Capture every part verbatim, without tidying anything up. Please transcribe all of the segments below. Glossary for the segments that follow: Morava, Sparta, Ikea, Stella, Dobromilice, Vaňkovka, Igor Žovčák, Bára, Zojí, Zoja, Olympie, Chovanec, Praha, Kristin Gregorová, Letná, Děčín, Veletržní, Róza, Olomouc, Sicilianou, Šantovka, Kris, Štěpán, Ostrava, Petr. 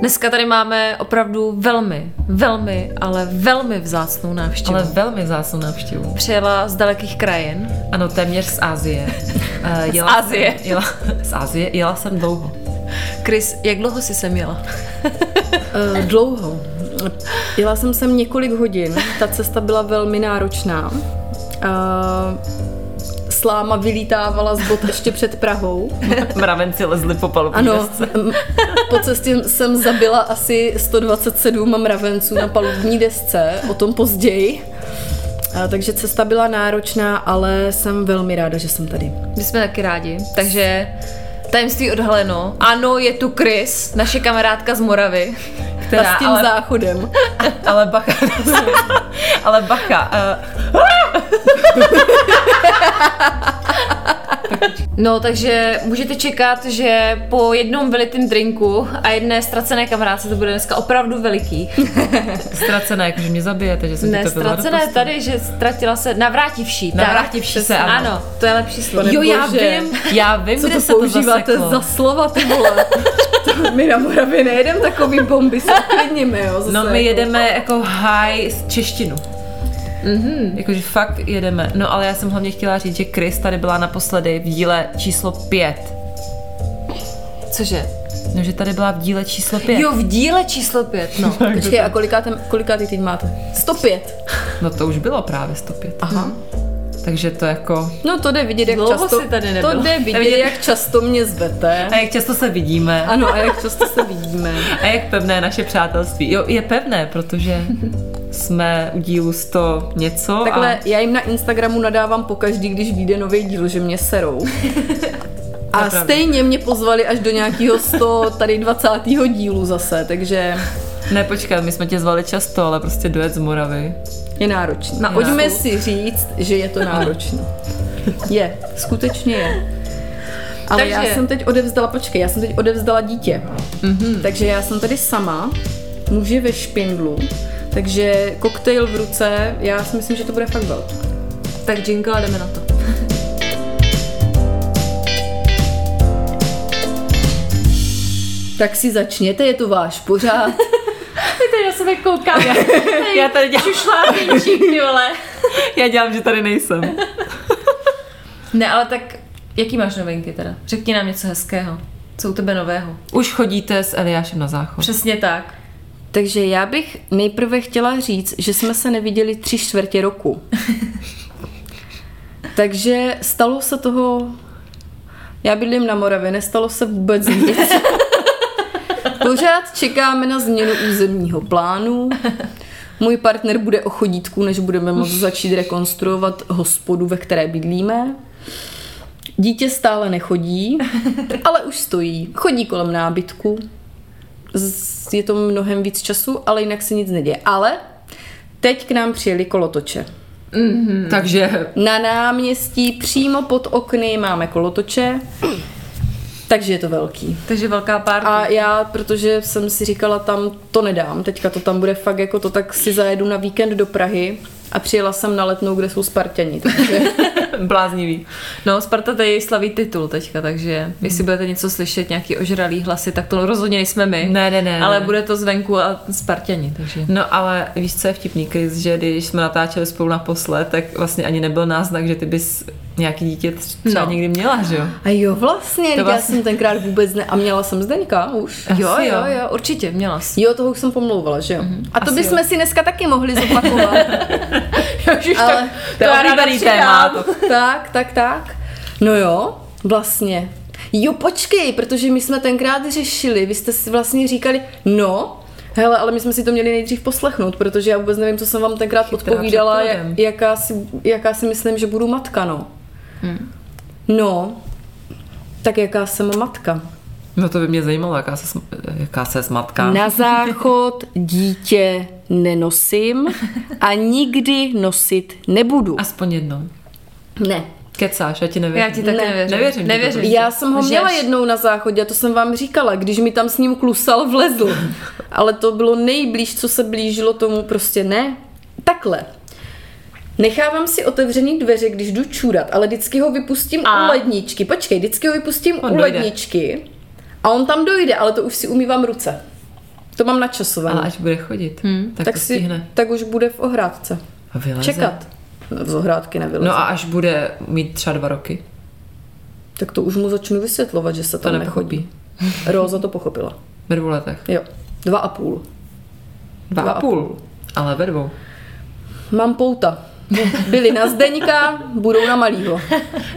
Dneska tady máme opravdu velmi, velmi, ale velmi vzácnou návštěvu. Ale velmi vzácnou návštěvu. Přijela z dalekých krajin. Ano, téměř z Asie. Uh, z Asie. Jsem, jela, z Asie. Jela jsem dlouho. Kris, jak dlouho jsi sem jela? uh, dlouho. Jela jsem sem několik hodin. Ta cesta byla velmi náročná. Uh, Sláma vylítávala z bot ještě před Prahou. Mravenci lezli po palubní ano, desce. Ano, po cestě jsem zabila asi sto dvacet sedm mravenců na palubní desce, o tom později. A, takže cesta byla náročná, ale jsem velmi ráda, že jsem tady. My jsme taky rádi, takže tajemství odhaleno. Ano, je tu Kris, naše kamarádka z Moravy. Která, Ta s tím ale, záchodem. Ale bacha. Ale bacha. Uh, No, takže můžete čekat, že po jednom velitým drinku a jedné ztracené kamarádce to bude dneska opravdu veliký. Ztracené, jakože mě zabijete, že jsem ne, to byla. Ne, ztracené tady, že ztratila se, navrátivší. Navrátivší tak, se, ano. Ano, to je lepší slovo. Jo, já vím, já vím, co kde to se používáte to za slova, ty vole. My na Moravě nejedeme takový bomby, se uklidníme, jo. No, my jedeme jako high češtinu. Mm-hmm. Jakože fakt jedeme. No ale já jsem hlavně chtěla říct, že Kris tady byla naposledy v díle číslo pět. Cože? No, že tady byla v díle číslo pět. Jo, v díle číslo pět, no. Počkej, a kolikátý koliká týden máte? sto pět. No to už bylo právě sto pět. Aha. Takže to jako... No to jde vidět, jak dlouho často... Tady to jde vidět, vidět, jak často mě zvete. A jak často se vidíme. Ano, a jak často se vidíme. A jak pevné je naše přátelství. Jo, je pevné, protože... jsme u dílu sto něco. Takhle a... já jim na Instagramu nadávám pokaždý, když vyjde nový díl, že mě serou. A stejně mě pozvali až do nějakého sto, tady dvacátého dílu zase, takže... Ne, počkat, my jsme tě zvali často, ale prostě dojet z Moravy. Je náročný. No, pojďme si říct, že je to náročný. Je, skutečně je. Ale takže... já jsem teď odevzdala, počkej, já jsem teď odevzdala dítě. Mm-hmm. Takže já jsem tady sama, muž je ve špindlu. Takže koktejl v ruce, já si myslím, že to bude fakt velký. Tak jingle a jdeme na to. Tak si začněte, je to váš pořád. Tady na sebe koukám. Já, já tady dělám šušlápinčík, ty vole. Já dělám, že tady nejsem. Ne, ale tak jaký máš novinky teda? Řekni nám něco hezkého. Co u tebe nového? Už chodíte s Eliášem na záchod. Přesně tak. Takže já bych nejprve chtěla říct, že jsme se neviděli tři čtvrtě roku. Takže stalo se toho... Já bydlím na Moravě, nestalo se vůbec nic. Pořád čekáme na změnu územního plánu. Můj partner bude o chodítku, než budeme moct začít rekonstruovat hospodu, ve které bydlíme. Dítě stále nechodí, ale už stojí. Chodí kolem nábytku. Je to mnohem víc času, ale jinak se nic neděje. Ale teď k nám přijeli kolotoče. Mm-hmm. Takže na náměstí přímo pod okny máme kolotoče. Takže je to velký. Takže velká party. A já, protože jsem si říkala, tam to nedám. Teďka to tam bude fakt jako to, tak si zajedu na víkend do Prahy a přijela jsem na Letnou, kde jsou Sparťani. Takže... Bláznivý. No, Sparta tady slaví titul teďka, takže jestli budete něco slyšet, nějaký ožralý hlasy, tak to rozhodně nejsme my. Ne, ne, ne. Ale ne. Bude to zvenku a Sparťani, takže. No, ale víš, co je vtipný, Kris, že když jsme natáčeli spolu naposled, tak vlastně ani nebyl náznak, že ty bys nějaký dítě třeba no. Někdy měla, že jo? A jo, vlastně, to já vlastně... jsem tenkrát vůbec ne... A měla jsem Zdeňka už. Asi jo, jo, jo, určitě, měla jsi. Jo, toho už jsem pomlouvala, že jo? Mm-hmm. A to bychom si dneska taky mohli zopakovat. Ježiš, ale to je oblíbený téma. Tak, tak, tak. No jo, vlastně. Jo, počkej, protože my jsme tenkrát řešili, vy jste si vlastně říkali, no, hele, ale my jsme si to měli nejdřív poslechnout, protože já vůbec nevím, co jsem vám tenkrát odpovídala, jaká si, jaká si myslím, že budu matka, no. Hmm. No, tak jaká jsem matka? No to by mě zajímalo, jaká se, jaká se smatka. Na záchod dítě nenosím a nikdy nosit nebudu. Aspoň jednou. Ne. Kecáš, já ti nevěřím. Já ti tak ne, nevěřím. Nevěřím, nevěřím. Já jsem ho měla jednou na záchodě a to jsem vám říkala, když mi tam s ním klusal, vlezl. Ale to bylo nejblíž, co se blížilo tomu, prostě ne. Takhle. Nechávám si otevřený dveře, když jdu čůrat, ale vždycky ho vypustím a... u ledničky. Počkej, vždycky ho vypustím on u dojde. ledničky a on tam dojde, ale to už si umývám ruce. To mám načasované. Ale až bude chodit, hmm. tak, tak to stihne. Si, tak už bude v ohrádce. Čekat. Z ohrádky nevyleze. No a až bude mít třeba dva roky? Tak to už mu začnu vysvětlovat, že se tam to nepochopí. Nechodí. Róza to pochopila. Ve dvou letech? Jo. Dva a půl. Dva, dva a půl. půl. Ale ve dvou. Mám pouta. Byli na Zdeňka, budou na malýho.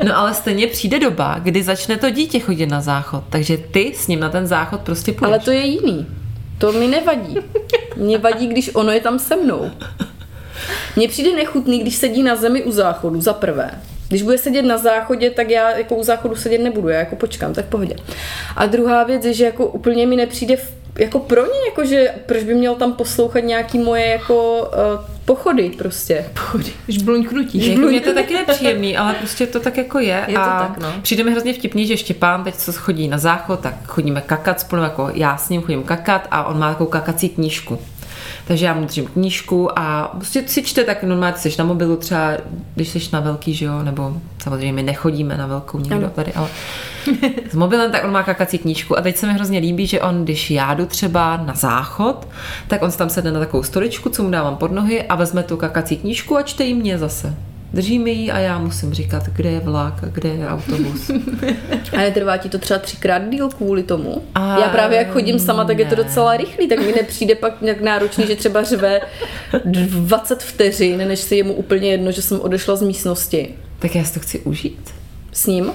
No ale stejně přijde doba, kdy začne to dítě chodit na záchod, takže ty s ním na ten záchod prostě půjdeš. Ale to je jiný. To mi nevadí. Mně vadí, když ono je tam se mnou. Mně přijde nechutný, když sedí na zemi u záchodu, za prvé. Když bude sedět na záchodě, tak já jako u záchodu sedět nebudu, já jako počkám, tak v pohodě. A druhá věc je, že jako úplně mi nepřijde jako pro ně, jako že proč by měl tam poslouchat nějaký moje jako uh, pochody prostě. Pochody. Žbluňknutí. Jako mě to taky nepříjemný, ale prostě to tak jako je. Je to a tak, no. Přijde mi hrozně vtipný, že Štěpán teď co chodí na záchod, tak chodíme kakat spolu, jako já s ním chodím kakat a on má takovou kakací knížku. Takže já mu držím knížku a prostě si čte tak normálně, jsi na mobilu třeba, když jsi na velký, že jo, nebo samozřejmě my nechodíme na velkou nikdo tady, ale s mobilem, tak on má kakací knížku a teď se mi hrozně líbí, že on, když já jdu třeba na záchod, tak on se tam sedne na takovou stoličku, co mu dávám pod nohy a vezme tu kakací knížku a čte ji mě zase. Drží mi ji a já musím říkat, kde je vlak, kde je autobus. A netrvá ti to třeba třikrát díl kvůli tomu? A já právě jak chodím sama, tak ne. Je to docela rychlý, tak mi nepřijde pak nějak náročný, že třeba řve dvacet vteřin, než si je mu úplně jedno, že jsem odešla z místnosti. Tak já si to chci užít. S ním?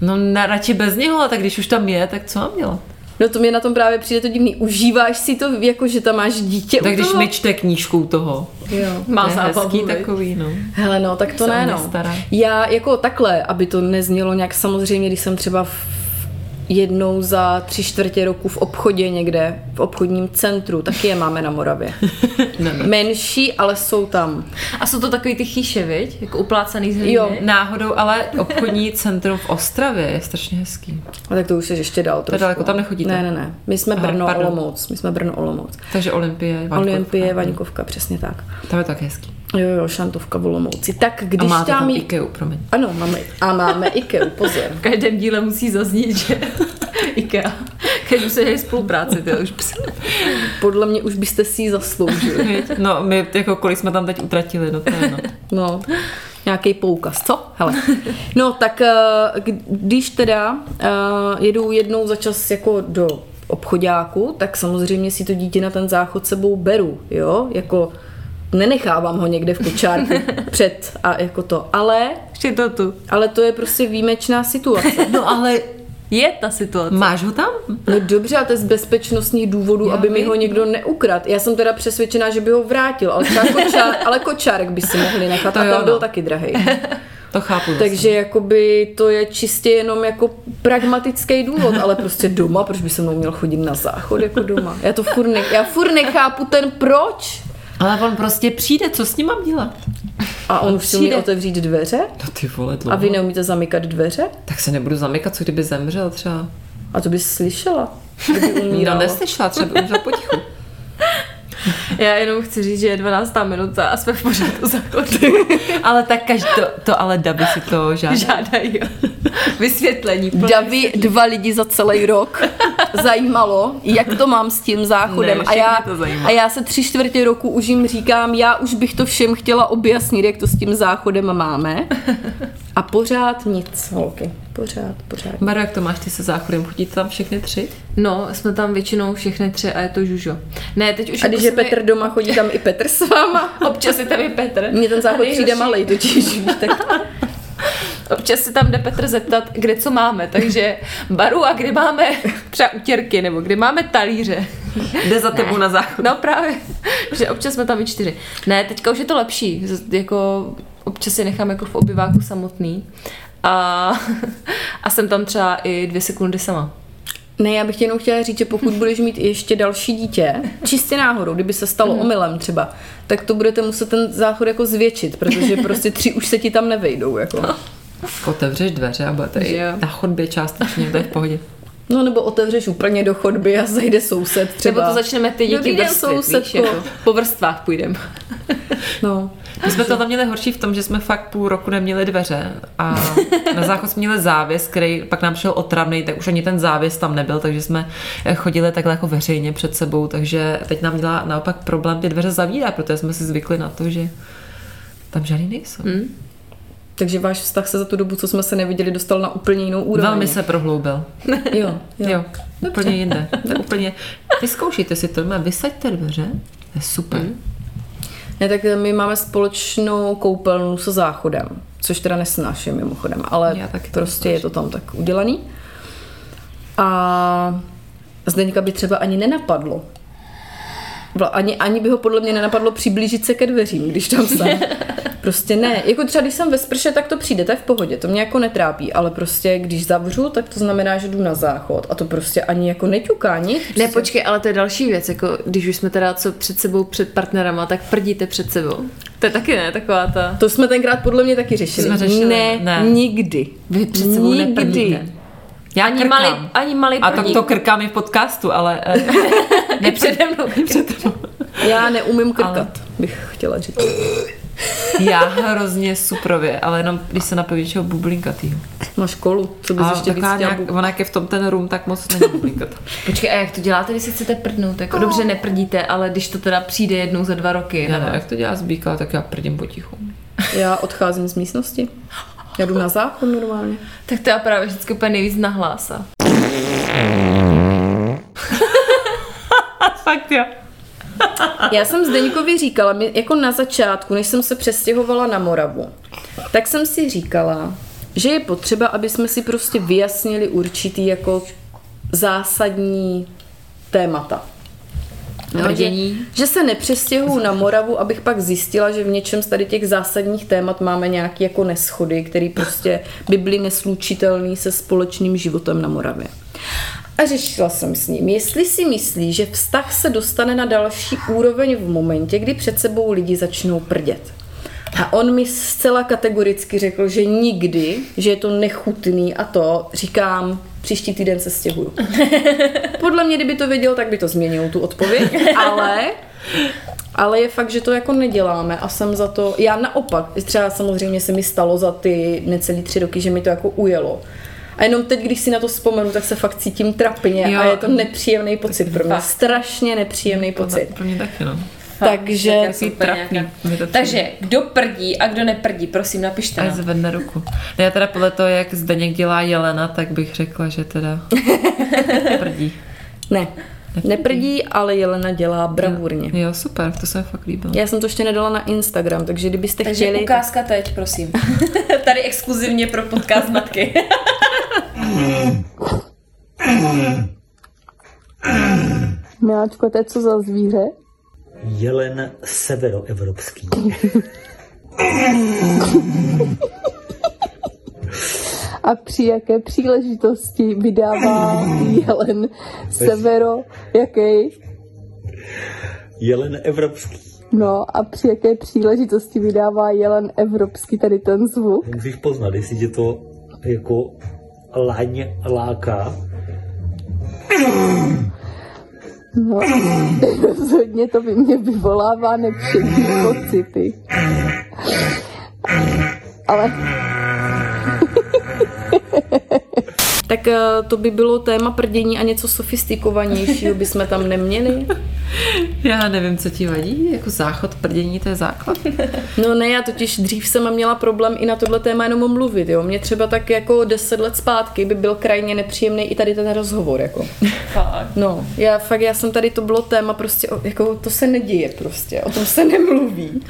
No na, radši bez něho, ale tak když už tam je, tak co mám dělat? No to mě na tom právě přijde to divný. Užíváš si to, jako že tam máš dítě tak u když toho? Mi čte knížku toho. Jo. Má zábavný takový, no. Hele, no, tak to ne, no. Já jako takhle, aby to neznělo nějak samozřejmě, když jsem třeba v jednou za tři čtvrtě roku v obchodě někde, v obchodním centru, taky je máme na Moravě. ne, ne. Menší, ale jsou tam. A jsou to takový ty chýše, viď? Jako uplácaný z hlíny. Jo, náhodou, ale obchodní centrum v Ostravě je strašně hezký. A tak to už je ještě dál trošku. To daleko tam nechodíte? Ne, ne, ne. My jsme Aha, Brno, pardon. Olomouc. My jsme Brno, Olomouc. Takže Olympie, Vaňkovka. Olympie, Vaňkovka, přesně tak. Tam je tak hezký. Jo, jo, Šantovka v Olomouci. Tak když a máte tam, tam jí... Ikeu, promiň. Ano, máme, a máme Ikeu, pozor. V každém díle musí zaznít, že Ikea. Když už se dělají spolupráci, tyhle už podle mě už byste si ji zasloužili. No, my jako kolik jsme tam teď utratili, no to je no. No, nějaký poukaz, co? Hele. No, tak když teda jedu jednou za čas jako do obchodáku, tak samozřejmě si to dítě na ten záchod sebou beru, jo, jako... Nenechávám ho někde v kočárku před a jako to, ale... Ještě to tu. Ale to je prostě výjimečná situace. No ale je ta situace. Máš ho tam? No dobře, a to je z bezpečnostních důvodů, já aby mi ho někdo neukradl. Já jsem teda přesvědčená, že by ho vrátil, ale, kočár, ale kočárek by si mohli nechat to a tam ona. Byl taky drahej. To chápu. Takže jakoby to je čistě jenom jako pragmatický důvod, ale prostě doma, proč by se mnou měl chodit na záchod jako doma. Já to furt, ne, já furt nechápu ten proč. Ale on prostě přijde, co s ním mám dělat? A on, on už umí otevřít dveře? No ty vole, dlouho. A vy neumíte zamykat dveře? Tak se nebudu zamykat, co kdyby zemřel třeba. A to bys slyšela? Kdyby umírala. No neslyšela, třeba umřela potichu. Já jenom chci říct, že je dvanáctá minuta a jsme v pořádku záchodu. Ale tak každý to, to ale Daby si to žádají. Žádají, jo. Vysvětlení. Daby dva lidi za celý rok zajímalo, jak to mám s tím záchodem. Ne, a, já, a já se tři čtvrtě roku už jim říkám, já už bych to všem chtěla objasnit, jak to s tím záchodem máme. A pořád nic, holky. Pořád, pořád. Báro, jak to máš ty se záchodem? Chodíte tam všechny tři? No, jsme tam většinou všechny tři a je to žužo. Ne, teď už. A když je Petr mi... doma, chodí tam i Petr s váma? Občas je tam i Petr. Mně ten záchod přijde malej, totiž. Tak... Občas se tam jde Petr zeptat, kde co máme, takže Baru, a kde máme třeba utěrky, nebo kde máme talíře. Jde za tebou na záchod. No právě, že občas jsme tam i čtyři. Ne, teďka už je to lepší, jako občas si nechám jako v obyváku samotný. A, a jsem tam třeba i dvě sekundy sama. Ne, já bych tě jenom chtěla říct, že pokud budeš mít ještě další dítě, čistě náhodou, kdyby se stalo omylem třeba, tak to budete muset ten záchod jako zvětšit, protože prostě tři už se ti tam nevejdou. Jako. Otevřeš dveře a budete yeah. na chodbě částečně, to je v pohodě. No nebo otevřeš úplně do chodby a zajde soused třeba. Nebo to začneme ty děti vrstvit, jako. Po vrstvách půjdeme. No. My jsme to tam měli horší v tom, že jsme fakt půl roku neměli dveře a na záchod jsme měli závěs, který pak nám přišel otravný, tak už ani ten závěs tam nebyl, takže jsme chodili takhle jako veřejně před sebou, takže teď nám dělá naopak problém ty dveře zavírat, protože jsme si zvykli na to, že tam žádný nejsou. Hmm. Takže váš vztah se za tu dobu, co jsme se neviděli, dostal na úplně jinou úroveň. Velmi se prohloubil. Jo, jo. jo úplně jinde. Úplně. Vyzkoušíte si to, vysaďte dveře, to je super. Mm. Ne, tak my máme společnou koupelnu se záchodem, což teda nesnáším mimochodem, ale prostě je to tam tak udělaný. A Zdeňka by třeba ani nenapadlo, Ani, ani by ho podle mě nenapadlo přiblížit se ke dveřím, když tam jsem. Prostě ne. Jako třeba když jsem ve sprše, tak to přijde, to je v pohodě, to mě jako netrápí, ale prostě když zavřu, tak to znamená, že jdu na záchod a to prostě ani jako neťuká nic. Prostě. Ne, počkej, ale to je další věc, jako když už jsme teda co před sebou, před partnerama, tak prdíte před sebou. To je taky ne, taková ta... To jsme tenkrát podle mě taky řešili. řešili. Ne, ne, nikdy. Vy před sebou neprdíte. Já ani malý, ani malý a tak to krkám i v podcastu, ale... Ne, přede mnou. Já neumím krkat, ale... bych chtěla říct. Já hrozně suprově, ale jenom když se napojí něčeho bublinkatýho. Na školu, co bys ještě víc chtěla. Ona jak je v tom ten rum, tak moc není bublinkat. Počkej, a jak to děláte, když si chcete prdnout? Jako no. Dobře neprdíte, ale když to teda přijde jednou za dva roky. Já ne, jak to dělá Zbíka, tak já prdím potichu. Já odcházím z místnosti. Já jdu na záchod normálně. Tak to já právě vždycky úplně nejvíc nahlása. Fakt jo. Já jsem Zdeňkovi říkala, jako na začátku, než jsem se přestěhovala na Moravu, tak jsem si říkala, že je potřeba, aby jsme si prostě vyjasnili určitý jako zásadní témata. No, že, že se nepřestěhuju na Moravu, abych pak zjistila, že v něčem z tady těch zásadních témat máme nějaké jako neshody, které prostě by byly neslučitelné se společným životem na Moravě. A řešila jsem s ním, jestli si myslí, že vztah se dostane na další úroveň v momentě, kdy před sebou lidi začnou prdět. A on mi zcela kategoricky řekl, že nikdy, že je to nechutný a to, říkám, příští týden se stěhuju. Podle mě, kdyby to věděl, tak by to změnil tu odpověď, ale... Ale je fakt, že to jako neděláme a jsem za to... Já naopak, třeba samozřejmě se mi stalo za ty necelý tři roky, že mi to jako ujelo. A jenom teď, když si na to vzpomenu, tak se fakt cítím trapně jo. A je to nepříjemný pocit pro mě. Fakt. Strašně nepříjemný pocit. Pro mě taky, no. Takže, trapný. Takže kdo prdí a kdo neprdí, prosím, napište. A zvedne ruku. Já teda podle toho, jak Zdeněk dělá Jelena, tak bych řekla, že teda prdí. Ne. Neprdí, ale Jelena dělá bravurně. Jo, jo, super, to se mi fakt líbilo. Já jsem to ještě nedala na Instagram, takže kdybyste takže chtěli... Takže ukázka teď, prosím. Tady exkluzivně pro podcast matky. Miláčko, to je co za zvíře? Jelen severoevropský. A při jaké příležitosti vydává jelen severo, jaký? Jelen evropský. No a při jaké příležitosti vydává jelen evropský tady ten zvuk? Musíš poznat, jestli tě to jako laň láká. No, rozhodně to by mě vyvolává nepříjemný pocity. Ale... Tak to by bylo téma prdění a něco sofistikovanějšího bychom tam neměli. Já nevím, co ti vadí, jako záchod, prdění, to je základ. No ne, já totiž dřív jsem měla problém i na tohle téma jenom mluvit, jo. Mně třeba tak jako deset let zpátky by byl krajně nepříjemný i tady ten rozhovor, jako. Fakt. No, já fakt, já jsem tady, to bylo téma prostě, jako to se neděje prostě, o tom se nemluví.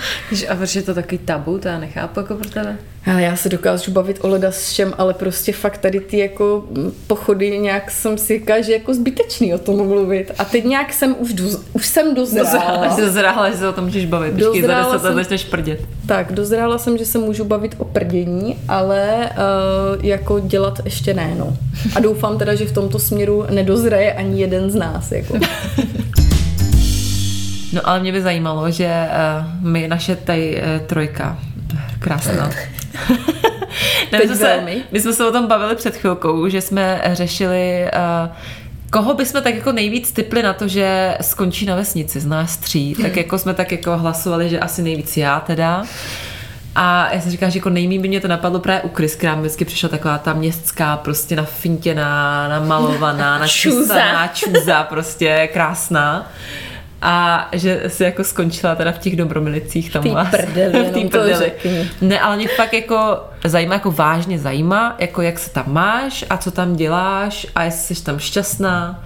A protože je to takový tabu, to já nechápu, jako pro tebe. Ale já se dokážu bavit o leda s čem, ale prostě fakt tady ty jako pochody nějak jsem si říkala, že jako zbytečný o tom mluvit. A teď nějak jsem už, do, už jsem dozrála. Dozrála, dozrála, že se o tom můžeš bavit. Počkej, za deset let začneš prdět. Tak, dozrála jsem, že se můžu bavit o prdění, ale uh, jako dělat ještě ne, no. A doufám teda, že v tomto směru nedozraje ani jeden z nás, jako. No ale mě by zajímalo, že uh, my, naše tady uh, trojka, krásná. Ne, my, jsme se, my jsme se o tom bavili před chvilkou, že jsme řešili, uh, koho bychom tak jako nejvíc tipli na to, že skončí na vesnici z nás tří. Tak jako jsme tak jako hlasovali, že asi nejvíc já teda. A já jsem říkala, že jako nejmíň by mě to napadlo právě u Kris, která vždycky přišla taková ta městská, prostě nafintěná, namalovaná, načusaná, čůza, prostě krásná. A že se jako skončila teda v těch Dobromilicích tam v té prdeli, v té prdeli. Ne, ale mě fakt jako zajímá, jako vážně zajímá, jako jak se tam máš a co tam děláš a jestli jsi tam šťastná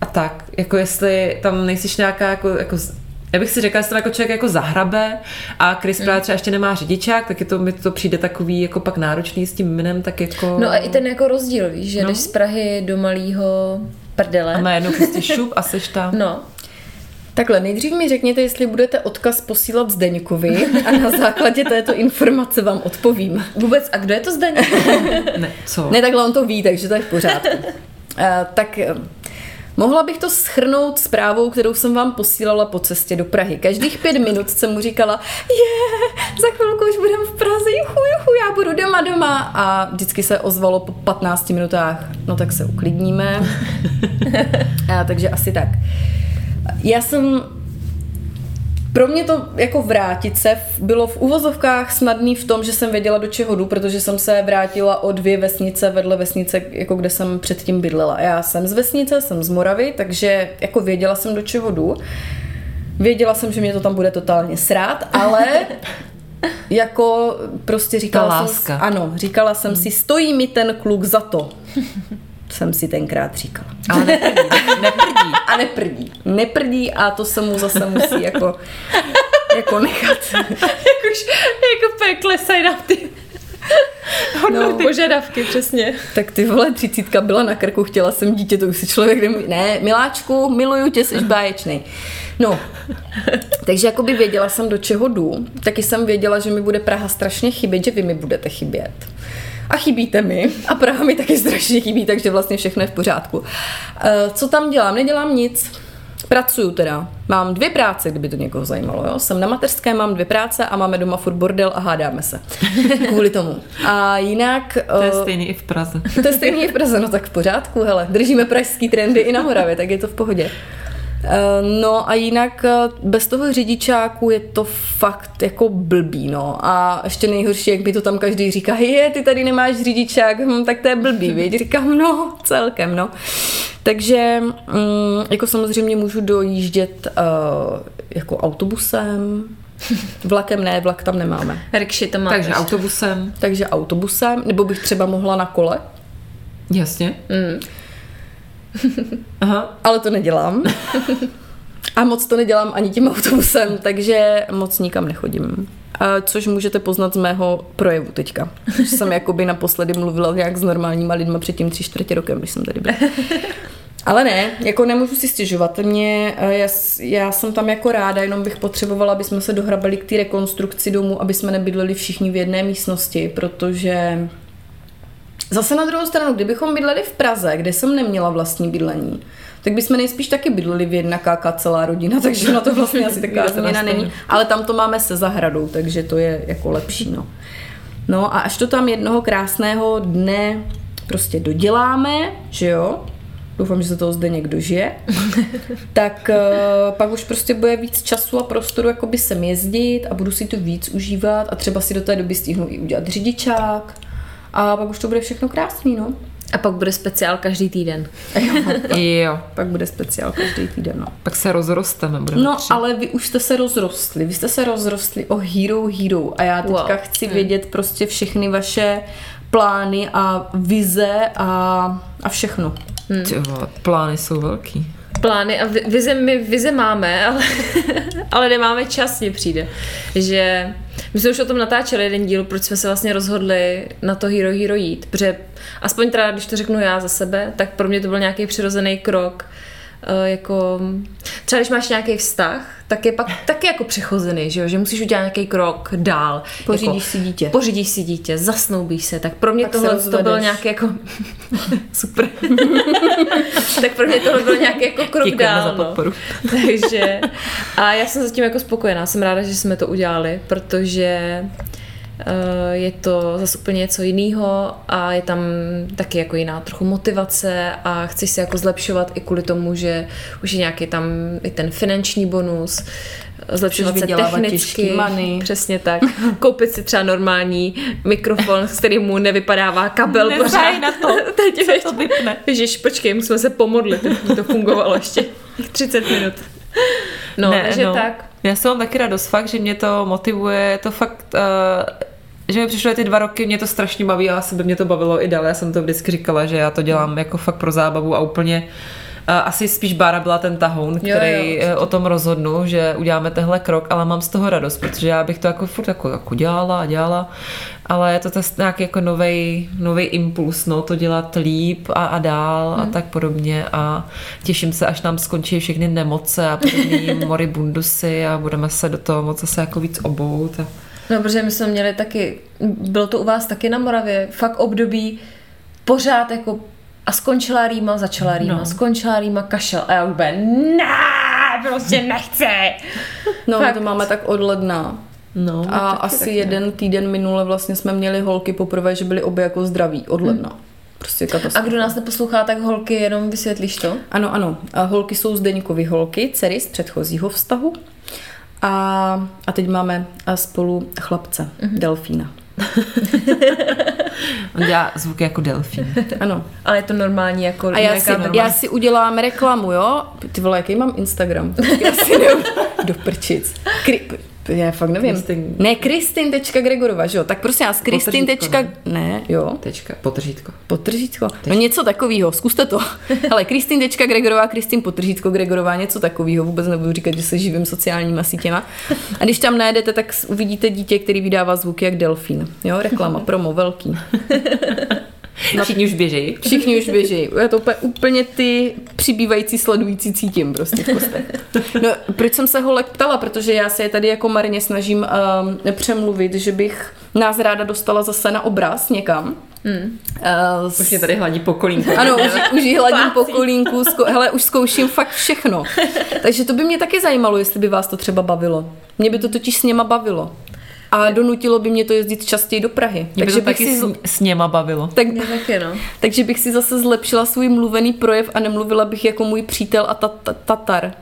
a tak, jako jestli tam nejsiš nějaká jako, jako já bych si řekla, že tam jako člověk jako zahrabe a Kris právě třeba ještě nemá řidičák, tak je to, mi to přijde takový jako pak náročný s tím jménem, tak jako... No a i ten jako rozdíl, víš, že no. Jdeš z Prahy do malýho prdele. A najednou prostě šup a seš tam. No. Takhle, nejdřív mi řekněte, jestli budete odkaz posílat Zdeňkovi a na základě této informace vám odpovím. Vůbec, a kdo je to Zdeněk? Ne, co? Ne, takhle on to ví, takže to je v pořádku. Uh, tak... Mohla bych to shrnout zprávou, kterou jsem vám posílala po cestě do Prahy. Každých pět minut jsem mu říkala, je, za chvilku už budem v Praze, juchu, juchu, já budu doma, doma. A vždycky se ozvalo po patnácti minutách, no tak se uklidníme. A, takže asi tak. Já jsem... Pro mě to jako vrátit se bylo v uvozovkách snadný v tom, že jsem věděla, do čeho jdu, protože jsem se vrátila o dvě vesnice vedle vesnice, jako kde jsem předtím bydlela. Já jsem z vesnice, jsem z Moravy, takže jako věděla jsem, do čeho jdu. Věděla jsem, že mě to tam bude totálně srát, ale jako prostě říkala jsem, ano, říkala jsem si, stojí mi ten kluk za to. Jsem si tenkrát říkala. Ale neprdí. neprdí. A neprdí. Neprdí a to se mu zase musí jako, jako nechat. Jak už jako peklesají na ty hodnou no, požadavky, přesně. Tak ty vole, třicítka byla na krku, chtěla jsem dítě, to už si člověk nemůže. Ne, miláčku, miluju tě, jsi báječnej. No, takže jakoby věděla jsem, do čeho jdu. Taky jsem věděla, že mi bude Praha strašně chybět, že vy mi budete chybět. A chybíte mi. A Praha mi taky strašně chybí, takže vlastně všechno je v pořádku. Co tam dělám? Nedělám nic. Pracuju teda. Mám dvě práce, kdyby to někoho zajímalo. Jo? Jsem na mateřské, mám dvě práce a máme doma furt bordel a hádáme se. Kvůli tomu. A jinak... To je stejný i v Praze. To je stejný i v Praze, no tak v pořádku. Hele, držíme pražský trendy i na Moravě, tak je to v pohodě. No a jinak bez toho řidičáku je to fakt jako blbý, no. A ještě nejhorší, jak mi to tam každý říká, je, ty tady nemáš řidičák, hm, tak to je blbý, víš? Říkám, no, celkem, no. Takže mm, jako samozřejmě můžu dojíždět uh, jako autobusem, vlakem ne, vlak tam nemáme. Rikši to máme. Takže autobusem. Takže autobusem, nebo bych třeba mohla na kole. Jasně. Mm. Aha. Ale to nedělám. A moc to nedělám ani tím autobusem, takže moc nikam nechodím. Což můžete poznat z mého projevu teďka. Což jsem jakoby naposledy mluvila nějak s normálníma lidma před tím tři čtvrtě rokem, když jsem tady byla. Ale ne, jako nemůžu si stěžovat. Mě, já, já jsem tam jako ráda, jenom bych potřebovala, aby jsme se dohrabali k té rekonstrukci domu, aby jsme nebydleli všichni v jedné místnosti, protože... Zase na druhou stranu, kdybychom bydleli v Praze, kde jsem neměla vlastní bydlení, tak bychom nejspíš taky bydleli v jedna káka celá rodina, takže na to vlastně asi taková změna není. Ale tam to máme se zahradou, takže to je jako lepší. No, no a až to tam jednoho krásného dne prostě doděláme, že jo, doufám, že se toho zde někdo žije, tak uh, pak už prostě bude víc času a prostoru jakoby sem jezdit a budu si to víc užívat a třeba si do té doby stihnu i udělat řidičák. A pak už to bude všechno krásný, no. A pak bude speciál každý týden. Jo. Pak bude speciál každý týden, no. Pak se rozrosteme. Budeme no, tři. Ale vy už jste se rozrostli. Vy jste se rozrostli o Hero Hero. A já teďka wow. chci hmm. vědět prostě všechny vaše plány a vize a, a všechno. Hmm. Těma, plány jsou velký. Plány a vize my vize máme, ale, ale nemáme čas, mně přijde. Že... My jsme už o tom natáčeli jeden díl, proč jsme se vlastně rozhodli na to Hero Hero jít, protože aspoň teda, když to řeknu já za sebe, tak pro mě to byl nějaký přirozený krok, jako třeba když máš nějaký vztah, tak je pak taky jako přechozený, že jo, že musíš udělat nějaký krok dál. Pořídíš jako, si dítě. Pořídíš si dítě, zasnoubíš se, tak pro mě pak tohle to byl nějaký jako super. Tak pro mě tohle byl nějaký jako krok Děkujeme dál. Za podporu. No. Takže a já jsem zatím jako spokojená, jsem ráda, že jsme to udělali, protože je to zase úplně něco jiného a je tam taky jako jiná trochu motivace a chceš se jako zlepšovat i kvůli tomu, že už je nějaký tam i ten finanční bonus, zlepšovat se technicky, přesně tak, koupit si třeba normální mikrofon, s kterým mu nevypadává kabel. Nevraj na to, teď se to vypne. Ježiš, počkej, musíme se pomodlit, to fungovalo ještě třicet minut. No, ne, takže no. tak. Já jsem vám taky radost fakt, že mě to motivuje, to fakt, uh, že mi přišly ty dva roky, mě to strašně baví a sebe mě to bavilo i dále, já jsem to vždycky říkala, že já to dělám jako fakt pro zábavu a úplně uh, asi spíš Bára byla ten tahoun, který jo, jo, o tom rozhodnu, že uděláme tenhle krok, ale mám z toho radost, protože já bych to jako furt jako, jako dělala a dělala, ale je to nějaký jako novej, novej impuls, no, to dělat líp a, a dál hmm. a tak podobně a těším se, až nám skončí všechny nemoce a podobné moribundusy a budeme se do toho moc zase jako víc obout. A... No, protože my jsme měli taky, bylo to u vás taky na Moravě, fakt období pořád jako a skončila rýma, začala rýma, no. skončila rýma, kašel a já úplně ne, prostě nechce. No, my to máme tak od ledna. No, a asi taky, jeden týden minule vlastně jsme měli holky poprvé, že byly obě jako zdraví od ledna. Hmm. Prostě katastrofa. A kdo nás neposlouchá, tak holky, jenom vysvětlíš to? Ano, ano. A holky jsou Zdeňkovy holky, dcery z předchozího vztahu. A, a teď máme spolu chlapce, hmm. delfína. On dělá zvuk jako delfín. Ano. Ale je to normální jako... A já si, já si udělám reklamu, jo? Ty vole, jaký mám Instagram? Já si neum... Do prčic. Kryp. Já fakt nevím. Kristin. Ne, Kristin Gregorová, že jo? Tak prosím vás, Kristin tečka... Ne, jo. Tečka, potržítko. Potržítko. No něco takového, zkuste to. Ale Kristin tečka Gregorová, Kristin potržítko Gregorová, něco takového. Vůbec nebudu říkat, že se živím sociálníma sítěma. A když tam najedete, tak uvidíte dítě, který vydává zvuky jak delfín. Jo, reklama, promo, velký. Na... Všichni už běžejí. Všichni už běžejí. Já to úplně, úplně ty přibývající sledující cítím prostě v kostech. No, proč jsem se holek ptala? Protože já se je tady jako marně snažím um, přemluvit, že bych nás ráda dostala zase na obraz někam. Hmm. Uh, s... Už je tady hladí po kolínku. Ano, už, už ji hladím po kolínku. Zko... Hele, už zkouším fakt všechno. Takže to by mě taky zajímalo, jestli by vás to třeba bavilo. Mě by to totiž s něma bavilo. A donutilo by mě to jezdit častěji do Prahy. Mě takže by taky si zl... s něma bavilo. Tak... Taky, no. Takže bych si zase zlepšila svůj mluvený projev a nemluvila bych jako můj přítel a ta, ta, Tatar.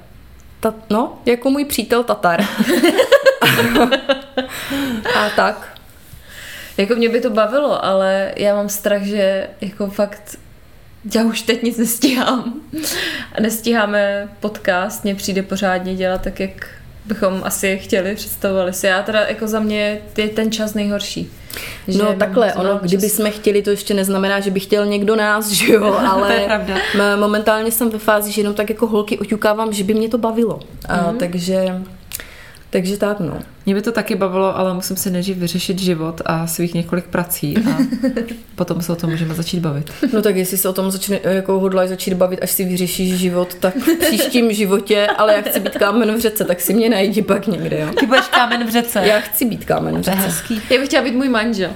Ta, no, jako můj přítel Tatar. A tak. Jako mě by to bavilo, ale já mám strach, že jako fakt já už teď nic nestíhám. A nestíháme podcast, mě přijde pořádně dělat tak, jak bychom asi chtěli, představovali si. Já teda jako za mě je ten čas nejhorší. Že no takhle, ono, kdyby jsme chtěli, to ještě neznamená, že by chtěl někdo nás, že jo, ale momentálně jsem ve fázi, že jenom tak jako holky oťukávám, že by mě to bavilo. A mm-hmm. takže, takže tak, no. Mě by to taky bavilo, ale musím si nejdřív vyřešit život a svých několik prací a potom se o tom můžeme začít bavit. No tak jestli se o tom začne, jako hodláš začít bavit, až si vyřešíš život, tak v příštím životě, ale já chci být kámen v řece, tak si mě najdi pak někde, jo. Ty budeš kámen v řece. Já chci být kámen v řece. Hezký. Já bych chtěla být můj manžel.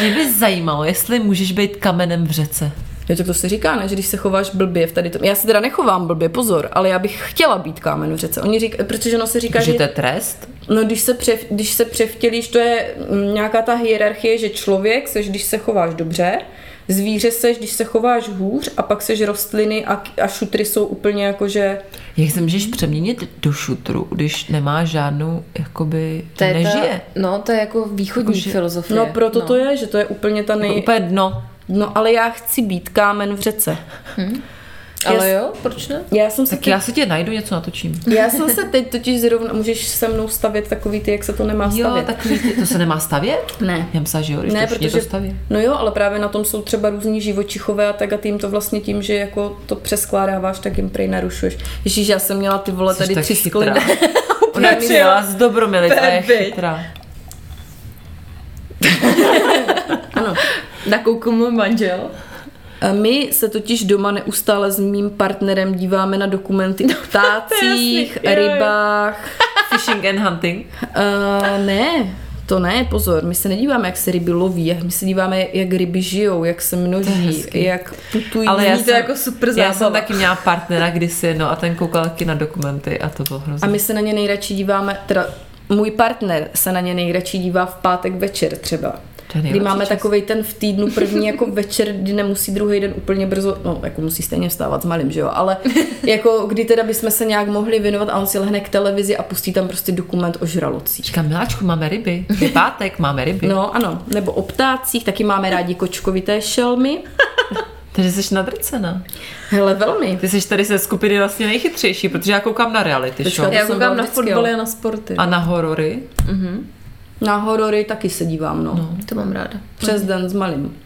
Mě by zajímalo, jestli můžeš být kamenem v řece. Jo, tak to se říká, ne, že když se chováš blbě v tady to. Já se teda nechovám blbě, pozor, ale já bych chtěla být kámen v řece. Oni říkají, protože ono se říká, že, že to je trest. No, když se přev, když se převtělíš, to je nějaká ta hierarchie, že člověk seš, když se chováš dobře, zvíře seš, když se chováš hůř, a pak seš rostliny a, a šutry jsou úplně jakože... Jak se můžeš přeměnit do šutru, když nemáš žádnou, jakoby, to je nežije. Ta, no, to je jako východní jakože, filozofie. No, proto no. to je, že to je úplně ta nej... Úplně dno. No, ale já chci být kámen v řece. Hmm. Ale já, jo, proč ne? Já jsem se tak teď, já se tě najdu, něco natočím. Já jsem se teď totiž zrovna, můžeš se mnou stavět takový ty, jak se to nemá stavět. Jo, takový ty, to se nemá stavět? Ne. Já myslím, že jo, když ne, to protože, to staví. No jo, ale právě na tom jsou třeba různí živočichové a tak a tím to vlastně tím, že jako to přeskládáváš, tak jim prej narušuješ. Ježíš, já jsem měla ty vole tady tři skliny. Ona mi znala z Dobromilice, je chytrá. Ano. Na kouku můj manžel. A my se totiž doma neustále s mým partnerem díváme na dokumenty o ptácích, no, rybách. Fishing and hunting? Uh, ne, to ne, pozor. My se nedíváme, jak se ryby loví, my se díváme, jak ryby žijou, jak se množí, jak putují. Ale já jsem, to jako super zábava. Já jsem taky měla partnera kdysi, no, a ten koukal taky na dokumenty a to bylo hrozné. A my se na ně nejradši díváme, teda můj partner se na ně nejradši dívá v pátek večer třeba. Kdy máme čas. Takovej ten v týdnu první jako večer, kdy nemusí druhý den úplně brzo, no jako musí stejně vstávat s malým, že jo, ale jako kdy teda bychom se nějak mohli věnovat a on si lehne k televizi a pustí tam prostě dokument o žralocích. Říkám, miláčku, máme ryby, je pátek, máme ryby. No ano, nebo o ptácích, taky máme rádi kočkovité šelmy. Takže jsi nadrcena. Hele, velmi. Ty jsi tady ze skupiny vlastně nejchytřejší, protože já koukám na reality show. Já koukám na fotbaly a na sporty. A na horory. Mhm. Na horory taky se dívám, no. no. To mám ráda. Přes den s malým.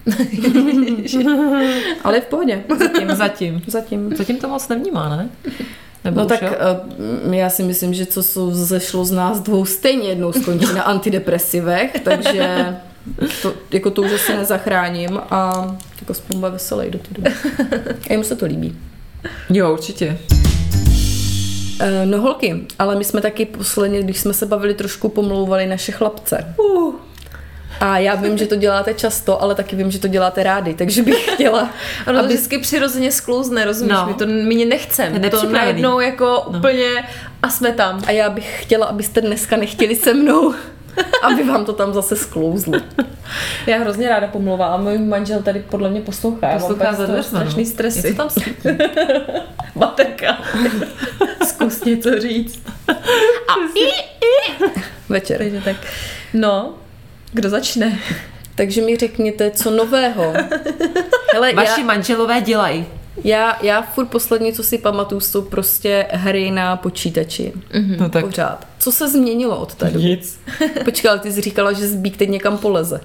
Ale v pohodě. Zatím. Zatím. Zatím. Zatím to moc nevnímá, ne? Nebo no tak jo? Já si myslím, že co jsou zešlo z nás dvou, stejně jednou skončí na antidepresivech, takže to, jako to už asi nezachráním a jako spomba veselej do té doby. A jemu se to líbí. Jo, určitě. No holky, ale my jsme taky posledně, když jsme se bavili, trošku pomlouvali naše chlapce. Uh. A já vím, že to děláte často, ale taky vím, že to děláte rádi, takže bych chtěla... Ono aby... to vždycky přirozeně sklouzne, rozumíš? No. My to my nechcem. To najednou jako no. úplně a jsme tam. A já bych chtěla, abyste dneska nechtěli se mnou, aby vám to tam zase sklouzlo. Já hrozně ráda pomlouvám a můj manžel tady podle mě poslouchá. Poslouchá za dveřma. Strašný stresy. Je to tam slyší. Baterka. Zkus něco říct. A i, i. Večer. Takže tak. No, kdo začne? Takže mi řekněte, co nového. Hele, Vaši já, manželové dělají. Já, já furt poslední, co si pamatuju, jsou prostě hry na počítači. Mm-hmm. No tak. Pořád. Co se změnilo od té doby? Nic. Počkala, ty jsi říkala, že Zbík teď někam poleze.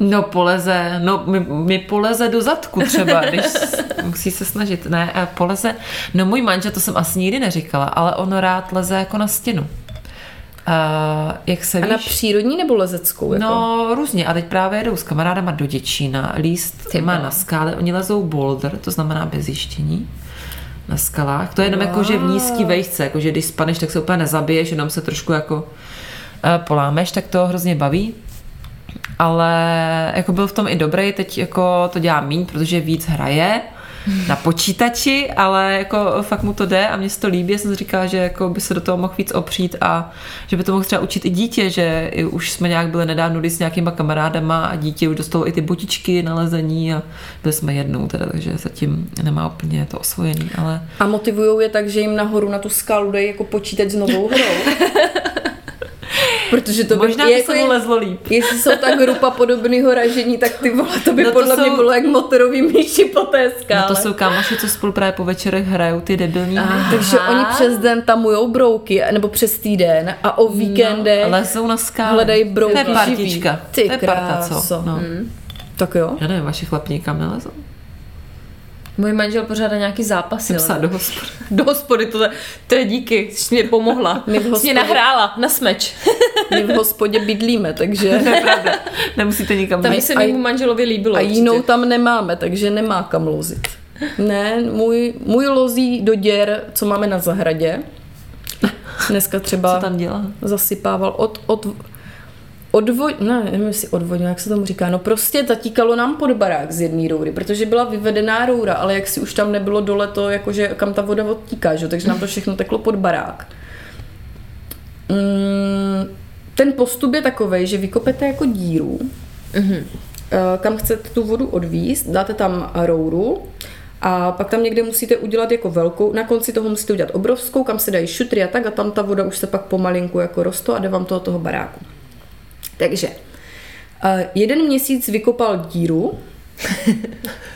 No poleze, no mi, mi poleze do zadku třeba, když musí se snažit, ne, poleze, no můj manžel, to jsem asi nikdy neříkala, ale on rád leze jako na stěnu. Uh, jak se a víš? Na přírodní nebo lezeckou? Jako? No různě a teď právě jdou s kamarádama do Děčína, líst má na skále, oni lezou boulder, to znamená bez jištění. Na skalách, to je jenom wow. jako, že v nízký vejšce, jakože když spadneš, tak se úplně nezabiješ, jenom se trošku jako uh, polámeš, tak to hrozně baví. Ale jako byl v tom i dobrý, teď jako to dělá míň, protože víc hraje na počítači, ale jako fakt mu to jde a mně se to líbí. Já jsem říkala, že jako by se do toho mohl víc opřít a že by to mohl třeba učit i dítě, že už jsme nějak byli nedávno s nějakýma kamarádama a dítě už dostalo i ty botičky na lezení a byli jsme jednou teda, takže zatím nemá úplně to osvojený. Ale... A motivujou je tak, že jim nahoru na tu skalu dají jako počítač s novou hrou. Protože to by, možná by jako se mu lezlo líp. Jestli jsou ta grupa podobného ražení, tak ty vole, to by no to podle jsou... mě bylo jak motorový myši po té skále. No to jsou kámoši, co spolu právě po večerech hrajou ty debilní. Takže oni přes den tamujou brouky, nebo přes týden a o víkendech no, lezou na skále. Hledají brouky živý. To je partička. Ty to je parta, co? No. Hmm. Tak jo. Já nevím, vaši chlapí nikam nelezou. Můj manžel pořádá nějaký zápasy. Psa do hospody. Do hospody, to, to je díky, jsi mě pomohla. Jsi mě nahrála na smeč. My v hospodě bydlíme, takže... To je pravda, nemusíte nikam. Tam se mému manželovi líbilo. A jinou určitě. Tam nemáme, takže nemá kam lozit. Ne, můj, můj lozí do děr, co máme na zahradě. Dneska třeba... Co tam dělá? Zasypával od... od Odvoj, ne, nevím, jestli odvodil, jak se tomu říká, no prostě zatíkalo nám pod barák z jedné roury, protože byla vyvedená roura, ale jak si už tam nebylo dole to, jakože kam ta voda odtíká, že? Takže nám to všechno teklo pod barák. Ten postup je takovej, že vykopete jako díru, kam chcete tu vodu odvíst, dáte tam rouru a pak tam někde musíte udělat jako velkou, na konci toho musíte udělat obrovskou, kam se dají šutry a tak a tam ta voda už se pak pomalinku jako rosto a jde vám to od toho baráku. Takže jeden měsíc vykopal díru,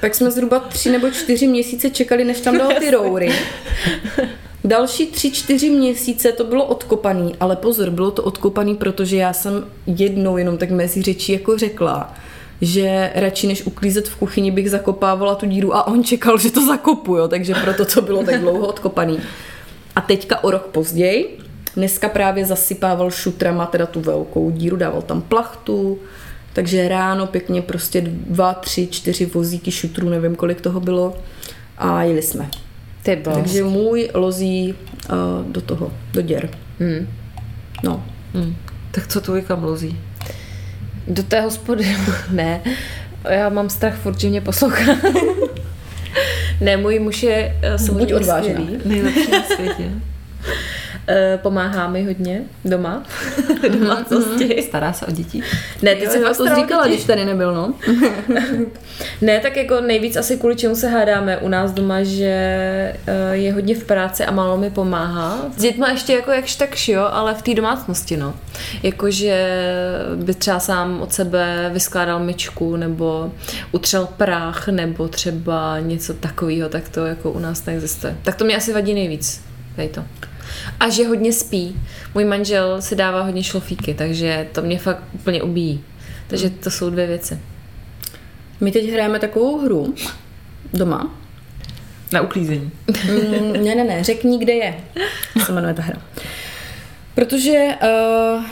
pak jsme zhruba tři nebo čtyři měsíce čekali, než tam dal ty roury. Další tři, čtyři měsíce to bylo odkopaný, ale pozor, bylo to odkopaný, protože já jsem jednou jenom tak mezi řečí jako řekla, že radši než uklízet v kuchyni bych zakopávala tu díru a on čekal, že to zakopu, jo, takže proto to bylo tak dlouho odkopaný. A teďka o rok později Dneska právě zasypával šutrama teda tu velkou díru, dával tam plachtu, takže ráno pěkně prostě dva, tři, čtyři vozíky šutrů, nevím kolik toho bylo, a jeli jsme. Tybo. Takže můj lozí uh, do toho, do děr. Hmm. No. Hmm. Tak co tvůj kam lozí? Do té hospody? Ne. Já mám strach, furt, že mě poslouchá. Ne, můj muž je samozřejmě odvážný. Nejlepší na světě. Pomáhá mi hodně doma. Domácnosti. Stará se o děti. Ne, ty jsi fakt to říkala, když tady nebyl, no. Ne, tak jako nejvíc asi kvůli čemu se hádáme u nás doma, že je hodně v práci a málo mi pomáhá. S dětma ještě jako jakž takž, jo, ale v té domácnosti, no. Jakože by třeba sám od sebe vyskládal myčku nebo utřel prach nebo třeba něco takového, tak to jako u nás neexistuje. Tak to mě asi vadí nejvíc. Tady to. A že hodně spí. Můj manžel si dává hodně šlofíky, takže to mě fakt úplně ubíjí. Takže to jsou dvě věci. My teď hrajeme takovou hru doma. Na uklízení. Mm, ne, ne, ne. Řekni, kde je. Se jmenuje ta hra. Protože uh,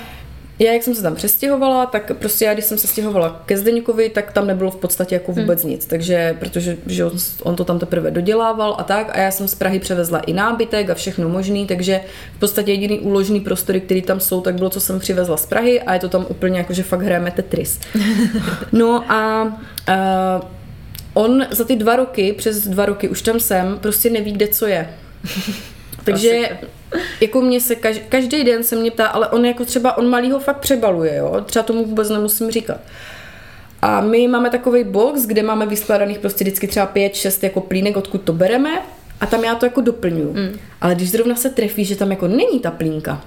já, jak jsem se tam přestěhovala, tak prostě já, když jsem se stěhovala ke Zdeňkovi, tak tam nebylo v podstatě jako vůbec hmm. nic. Takže, protože že on, on to tam teprve dodělával a tak, a já jsem z Prahy převezla i nábytek a všechno možný, takže v podstatě jediný úložný prostory, který tam jsou, tak bylo, co jsem přivezla z Prahy, a je to tam úplně jako, že fakt hrajeme Tetris. No a uh, on za ty dva roky, přes dva roky už tam jsem, prostě neví, kde co je. Takže jako mě se kaž, každý den se mě ptá, ale on jako třeba on malýho fakt přebaluje, jo, třeba tomu vůbec nemusím říkat. A my máme takovej box, kde máme vyskládaných prostě vždycky třeba pět, šest jako plínek, odkud to bereme, a tam já to jako doplňuju. Mm. Ale když zrovna se trefí, že tam jako není ta plínka,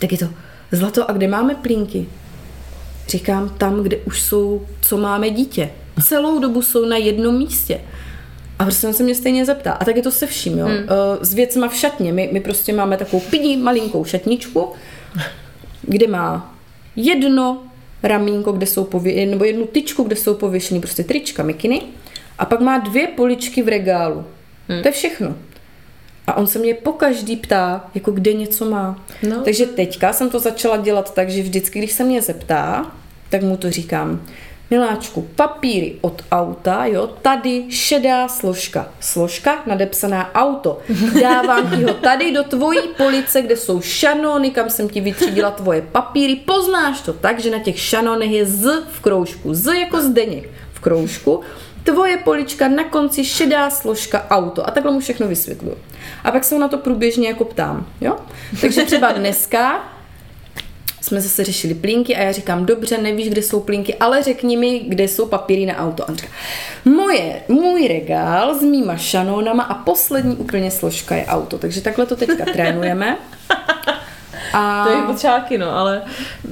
tak je to, zlato, a kde máme plínky? Říkám, tam, kde už jsou, co máme dítě. Celou dobu jsou na jednom místě. A prostě on se mě stejně zeptá. A tak je to se vším, jo. Hmm. S věcma v šatně. My, my prostě máme takovou pidí malinkou šatničku, kde má jedno ramínko, kde jsou pově... nebo jednu tyčku, kde jsou pověšený prostě trička, mikiny. A pak má dvě poličky v regálu. Hmm. To je všechno. A on se mě pokaždý ptá, jako kde něco má. No. Takže teďka jsem to začala dělat tak, že vždycky, když se mě zeptá, tak mu to říkám. Miláčku, papíry od auta, jo, tady šedá složka. Složka nadepsaná auto. Dávám ti ho tady do tvojí police, kde jsou šanony, kam jsem ti vytřídila tvoje papíry. Poznáš to tak, že na těch šanonech je Z v kroužku. Z jako Zdeněk v kroužku. Tvoje polička na konci šedá složka auto. A takhle mu všechno vysvětluju. A pak se ho na to průběžně jako ptám, jo. Takže třeba dneska jsme zase řešili plínky a já říkám, dobře, nevíš, kde jsou plínky, ale řekni mi, kde jsou papíry na auto. A on říká, moje, můj regál s mýma šanonama a poslední úplně složka je auto. Takže takhle to teďka trénujeme. A... To je počátky, no, ale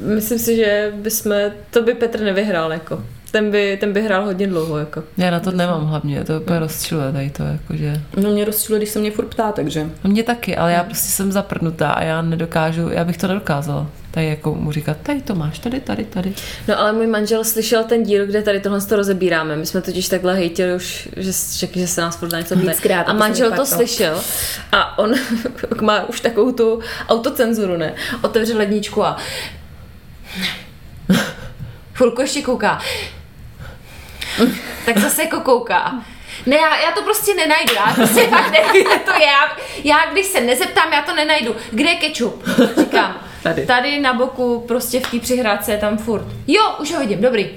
myslím si, že bychom, to by Petr nevyhrál, jako. Ten by, ten by hrál hodně dlouho, jako. Já na to nemám hlavně, to úplně rozčiluje tady to, jakože. No mě rozčiluje, když se mě furt ptá, takže. No mě taky, ale já prostě jsem zaprnutá a já nedokážu, já bych to nedokázala. Tady jako mu říkat, tady to máš, tady, tady, tady. No ale můj manžel slyšel ten díl, kde tady tohle to rozebíráme. My jsme totiž takhle hejtili už, že, že se nás podle něco ptá. A manžel to slyšel a on má už takovou tu autocenzuru, ne? Otevře ledničku a chvilku ještě kouká. Tak zase jako kouká. Ne, já, já to prostě nenajdu, já prostě fakt nenajdu, to je, já, já když se nezeptám, já to nenajdu. Kde je kečup? Říkám, tady, tady na boku, prostě v té přihrádce je tam furt. Jo, už ho vidím, dobrý.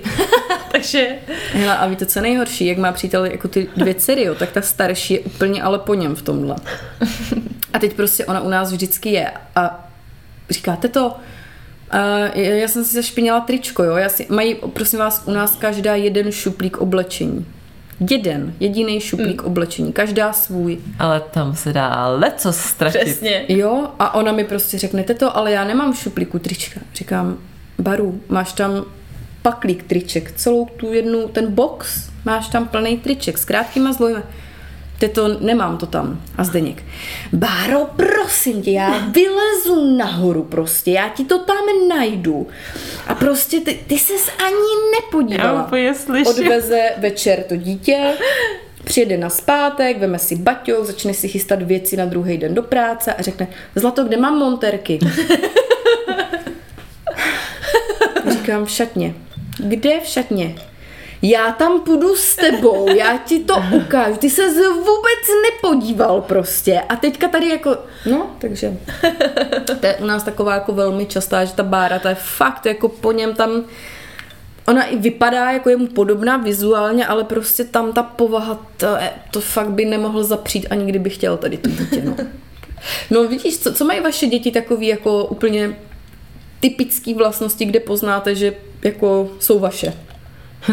Takže... Hele, a víte, co nejhorší, jak má přítel jako ty dvě dcery, jo, tak ta starší je úplně ale po něm v tomhle. A teď prostě ona u nás vždycky je a říkáte to, Uh, já jsem si zašpinila tričko, jo. Já si, mají, prosím vás, u nás každá jeden šuplík oblečení. Jeden, jediný šuplík mm. oblečení. Každá svůj. Ale tam se dá leco ztratit. Přesně. Jo, a ona mi prostě řekne, teto, ale já nemám šuplíku trička. Říkám, Baru, máš tam paklík triček, celou tu jednu, ten box, máš tam plný triček s krátkýma zlojmi. Teto, nemám to tam. A Zdeněk. Báro, prosím tě, já vylezu nahoru prostě, já ti to tam najdu. A prostě ty, ty ses ani nepodívala. Já úplně slyším. Odveze večer to dítě, přijede na zpátek, veme si baťouk, začne si chystat věci na druhý den do práce a řekne, zlato, kde mám montérky? Říkám, v šatně. Kde v šatně? Já tam půjdu s tebou, já ti to ukážu, ty ses vůbec nepodíval prostě a teďka tady jako, no, takže to je u nás taková jako velmi častá, že ta Bára, ta je fakt jako po něm tam, ona i vypadá jako jemu podobná vizuálně, ale prostě tam ta povaha, to, to fakt by nemohl zapřít, ani kdyby chtěl tady to dítě, no. No vidíš, co, co mají vaše děti takový jako úplně typický vlastnosti, kde poznáte, že jako jsou vaše?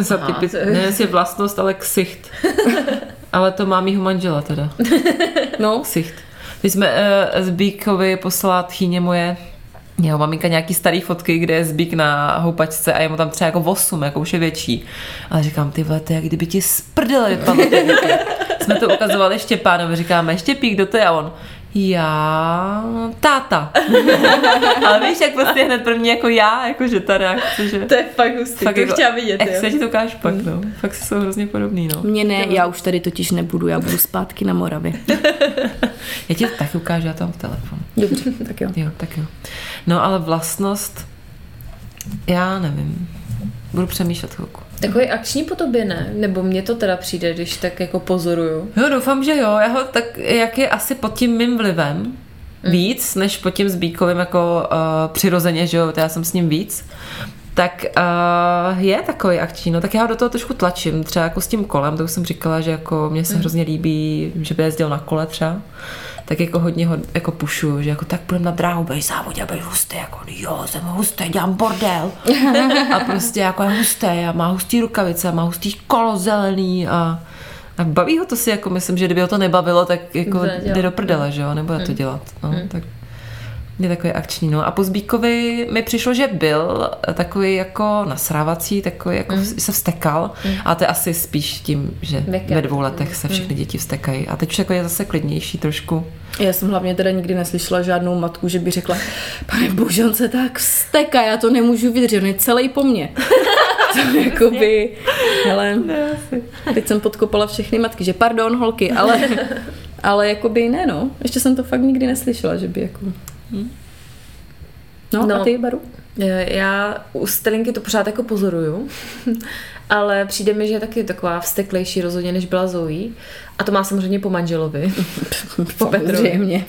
Za typy, ne jestli vlastnost, ale ksicht. Ale to má mýho manžela teda. No, ksicht. My jsme uh, Zbíkovi poslala tchýně moje, jeho maminka, nějaký starý fotky, kde je Zbík na houpačce a je mu tam třeba jako osm, jako už je větší. Ale říkám, ty vole, to jak kdyby ti z prdele vypadlo. Jsme to ukazovali Štěpánovi, říkáme, Štěpík, kdo to je? A on, já, táta. Ale víš, jak prostě hned první jako já, jakože ta reakce, že... To je fakt hustý, fakt to jako, chtěla vidět. Jak se ti to ukážu pak, no. Fakt si jsou hrozně podobný, no. Mně ne, já už tady totiž nebudu, já budu zpátky na Moravě. Já ti to taky ukážu, já tam v telefonu. Dobře, tak jo. Jo, tak jo. No ale vlastnost, já nevím, budu přemýšlet chvilku. Takový akční po tobě ne, nebo mně to teda přijde, když tak jako pozoruju. Jo, doufám, že jo, já ho tak, jak je asi pod tím mým vlivem mm. víc, než pod tím Zbíkovým jako uh, přirozeně, že jo, já jsem s ním víc, tak uh, je takový akční, no tak já ho do toho trošku tlačím, třeba jako s tím kolem, to už jsem říkala, že jako mně se mm. hrozně líbí, že by jezdil na kole třeba, tak jako hodně ho jako pušu, že jako tak půjdem na dráhu, bej závodě a bej hustý, jako jo, jsem hustý, dělám bordel. A prostě jako je hustý a má hustý rukavice, má hustý kolo zelený a, a baví ho to si, jako myslím, že kdyby ho to nebavilo, tak jako jde do prdele, že jo, nebude to dělat. No, tak je takový akční, no. A po Zbíkovi mi přišlo, že byl takový jako nasrávací, takový jako mm. se vztekal mm. a to je asi spíš tím, že Věka. Ve dvou letech se všechny mm. děti vztekají. A teď už jako je zase klidnější trošku. Já jsem hlavně teda nikdy neslyšela žádnou matku, že by řekla, pane bože, on se tak vzteká, já to nemůžu vydržet, on je celý po mně. To jakoby, hele, teď jsem podkopala všechny matky, že pardon holky, ale, ale jakoby ne, no. Ještě jsem to fakt nikdy neslyšela, že by jako... Hmm. No, no a ty, Baru? Já u Stelinky to pořád jako pozoruju, ale přijde mi, že je taky taková vzteklejší rozhodně, než byla Zojí. A to má samozřejmě po manželovi. Po Petrovi.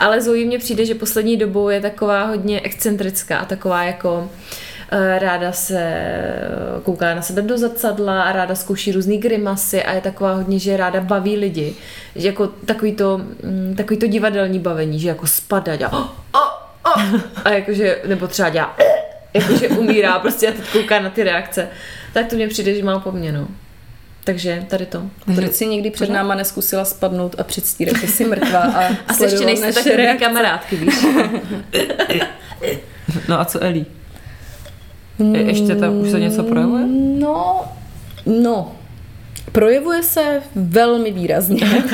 Ale Zojí mně přijde, že poslední dobou je taková hodně excentrická a taková jako ráda se kouká na sebe do zrcadla a ráda zkouší různý grimasy a je taková hodně, že ráda baví lidi. Že jako takový to, takový to divadelní bavení, že jako spadá, dělá oh, oh, oh. A jakože, nebo třeba dělá jakože umírá prostě a teď kouká na ty reakce. Tak to mně přijde, že má po mně, no. Takže tady to. Proč si někdy před náma neskusila spadnout a předstírat, že jsi mrtvá a a se ještě nejsem tak dobrý kamarádky, víš. No a co Eli? Je, ještě tam už se něco projevuje? No, no. Projevuje se velmi výrazně.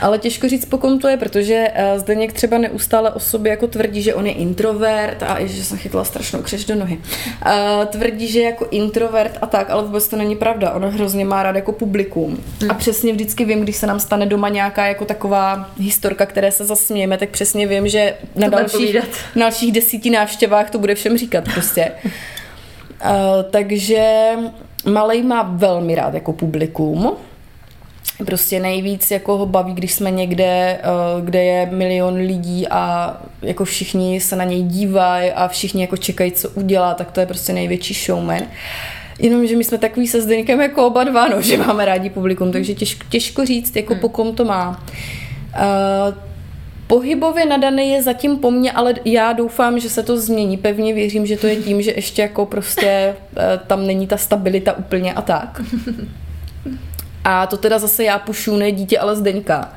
Ale těžko říct, po kom to je, protože Zdeněk třeba neustále o sobě jako tvrdí, že on je introvert a že jsem chytla strašnou křeč do nohy. A tvrdí, že je jako introvert a tak, ale vůbec to není pravda. On hrozně má rád jako publikum. Hmm. A přesně vždycky vím, když se nám stane doma nějaká jako taková historka, které se zasmějeme, tak přesně vím, že na dalších, na dalších desíti návštěvách to bude všem říkat prostě. A, takže... Malej má velmi rád jako publikum. Prostě nejvíc jako ho baví, když jsme někde, kde je milion lidí a jako všichni se na něj dívají a všichni jako čekají, co udělá, tak to je prostě největší showman. Jenomže my jsme takový se Zdeňkem jako oba dva, no, že máme rádi publikum, takže těžko, těžko říct, jako po kom to má. Pohybově nadaný je zatím po mně, ale já doufám, že se to změní. Pevně věřím, že to je tím, že ještě jako prostě tam není ta stabilita úplně a tak. A to teda zase já pušu, ne dítě, ale Zdeňka.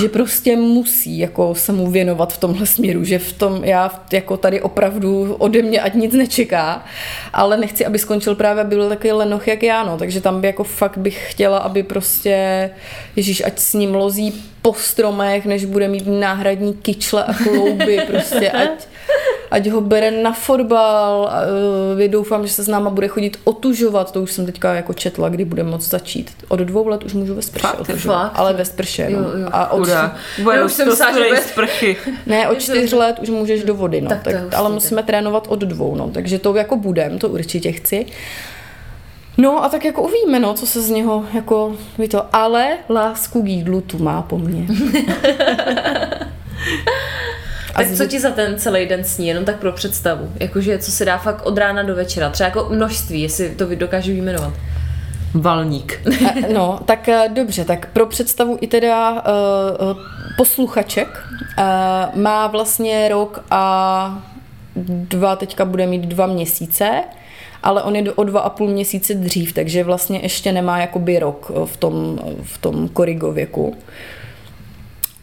Že prostě musí jako se mu věnovat v tomhle směru, že v tom já jako tady opravdu ode mě ať nic nečeká, ale nechci, aby skončil právě, byl takový lenoch jak já, no, takže tam by jako fakt bych chtěla, aby prostě, ježíš, ať s ním lozí po stromech, než bude mít náhradní kyčle a klouby, prostě ať ať ho bere na fotbal. Doufám, že se s náma bude chodit otužovat, to už jsem teďka jako četla, kdy bude moc začít. Od dvou let už můžu ve sprše otužovat, ale ve sprše. No. A od no, už jsem ve sprchy. Ne, od čtyř let už můžeš do vody, no. Tak tak, ale musíme trénovat od dvou, no. Takže to jako budem, to určitě chci. No a tak jako uvidíme, no, co se z něho jako ví to, ale lásku k jídlu tu má po mně. A tak co ti za ten celý den sní, jenom tak pro představu, jakože co se dá fakt od rána do večera, třeba jako množství, jestli to dokážu vyjmenovat. Valník. No, tak dobře, tak pro představu i teda uh, posluchaček uh, má vlastně rok a dva, teďka bude mít dva měsíce, ale on je o dva a půl měsíce dřív, takže vlastně ještě nemá jakoby rok v tom, v tom korigověku.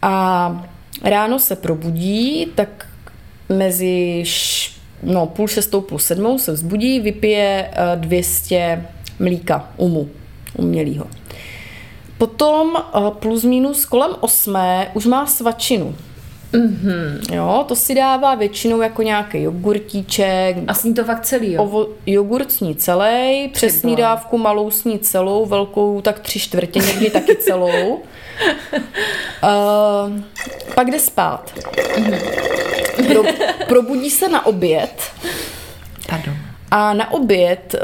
A ráno se probudí, tak mezi š, no, půl šestou, půl sedmou se vzbudí, vypije dvě stě mlíka umu, umělýho. Potom plus minus kolem osmé už má svačinu. Mm-hmm. Jo, to si dává většinou jako nějaký jogurtíček. A sní to fakt celý, jo? Ovo, jogurt sní celý, přesní dávku malou sní celou, velkou tak tři čtvrtě, někdy taky celou. Uh, pak jde spát. Pro, probudí se na oběd. Pardon. A na oběd, uh,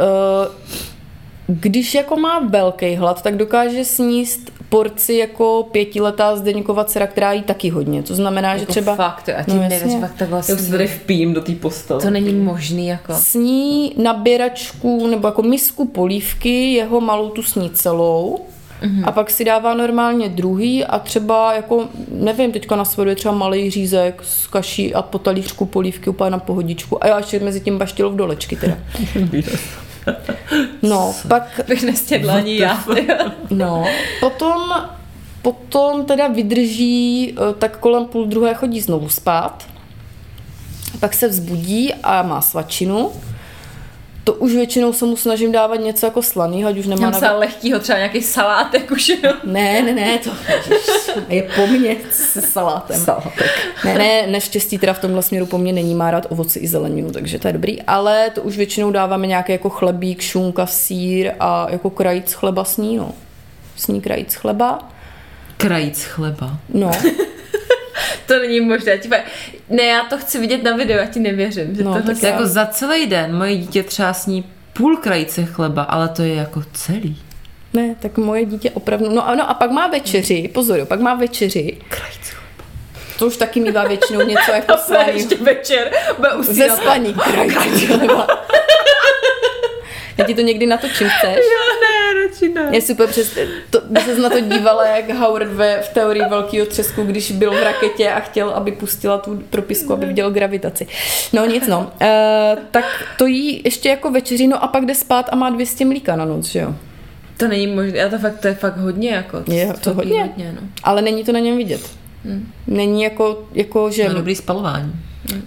když jako má velký hlad, tak dokáže sníst porci jako pětiletá Zdeňkova dcera, která jí taky hodně. To znamená, jako že třeba... fakt, a tím no, nevěř, fakt to vlastně... Já se tady vpijím do té postele. To není možný, jako... Sní naběračku, nebo jako misku polívky, jeho malou tu sní celou, mm-hmm. a pak si dává normálně druhý a třeba jako, nevím, teďka nasleduje třeba malej řízek s kaší a po talířku polívky úplně na pohodičku. A já ještě mezi tím baštilou v dolečky teda. No, pak bych nestědla ani já. No, potom, potom teda vydrží, tak kolem půl druhé chodí znovu spát, pak se vzbudí a má svačinu. To už většinou se mu snažím dávat něco jako slaného, ať už nemá... Něco navě... lehkýho, třeba nějaký salátek už. Ne, ne, ne, to je po mně se salátem. Salátek. Ne, ne, neštěstí teda v tomhle směru po mně není, má rád ovoce i zeleninu, takže to je dobrý, ale to už většinou dáváme nějaký jako chlebík, šunka, sýr a jako krajíc chleba sní, no. Sní krajíc chleba. Krajíc chleba. No. To není možné. Typa, ne, já to chci vidět na videu, já ti nevěřím. Že no, tohle tak se... jako za celý den moje dítě třeba sní půl krajíce chleba, ale to je jako celý. Ne, tak moje dítě opravdu... No ano, a pak má večeři, pozor, pak má večeři. Krajíce chleba. To už taky mívá většinou něco jako slaný. Ještě večer bude usínat. Ze slaní krajíce chleba. Já ti to někdy natočím, chceš? Je super, přes, to, by ses na to dívala, jak Howard ve v teorii velkého třesku, když byl v raketě a chtěl, aby pustila tu propisku, aby viděl gravitaci. No nic, no. E, tak to jí ještě jako večeří, no a pak jde spát a má dvě stě mlíka na noc, že jo? To není možné, a to, fakt, to je fakt hodně, jako. To, je to, to hodně, hodně no. Ale není to na něm vidět. Hmm. Není jako, jako že... No dobrý spalování.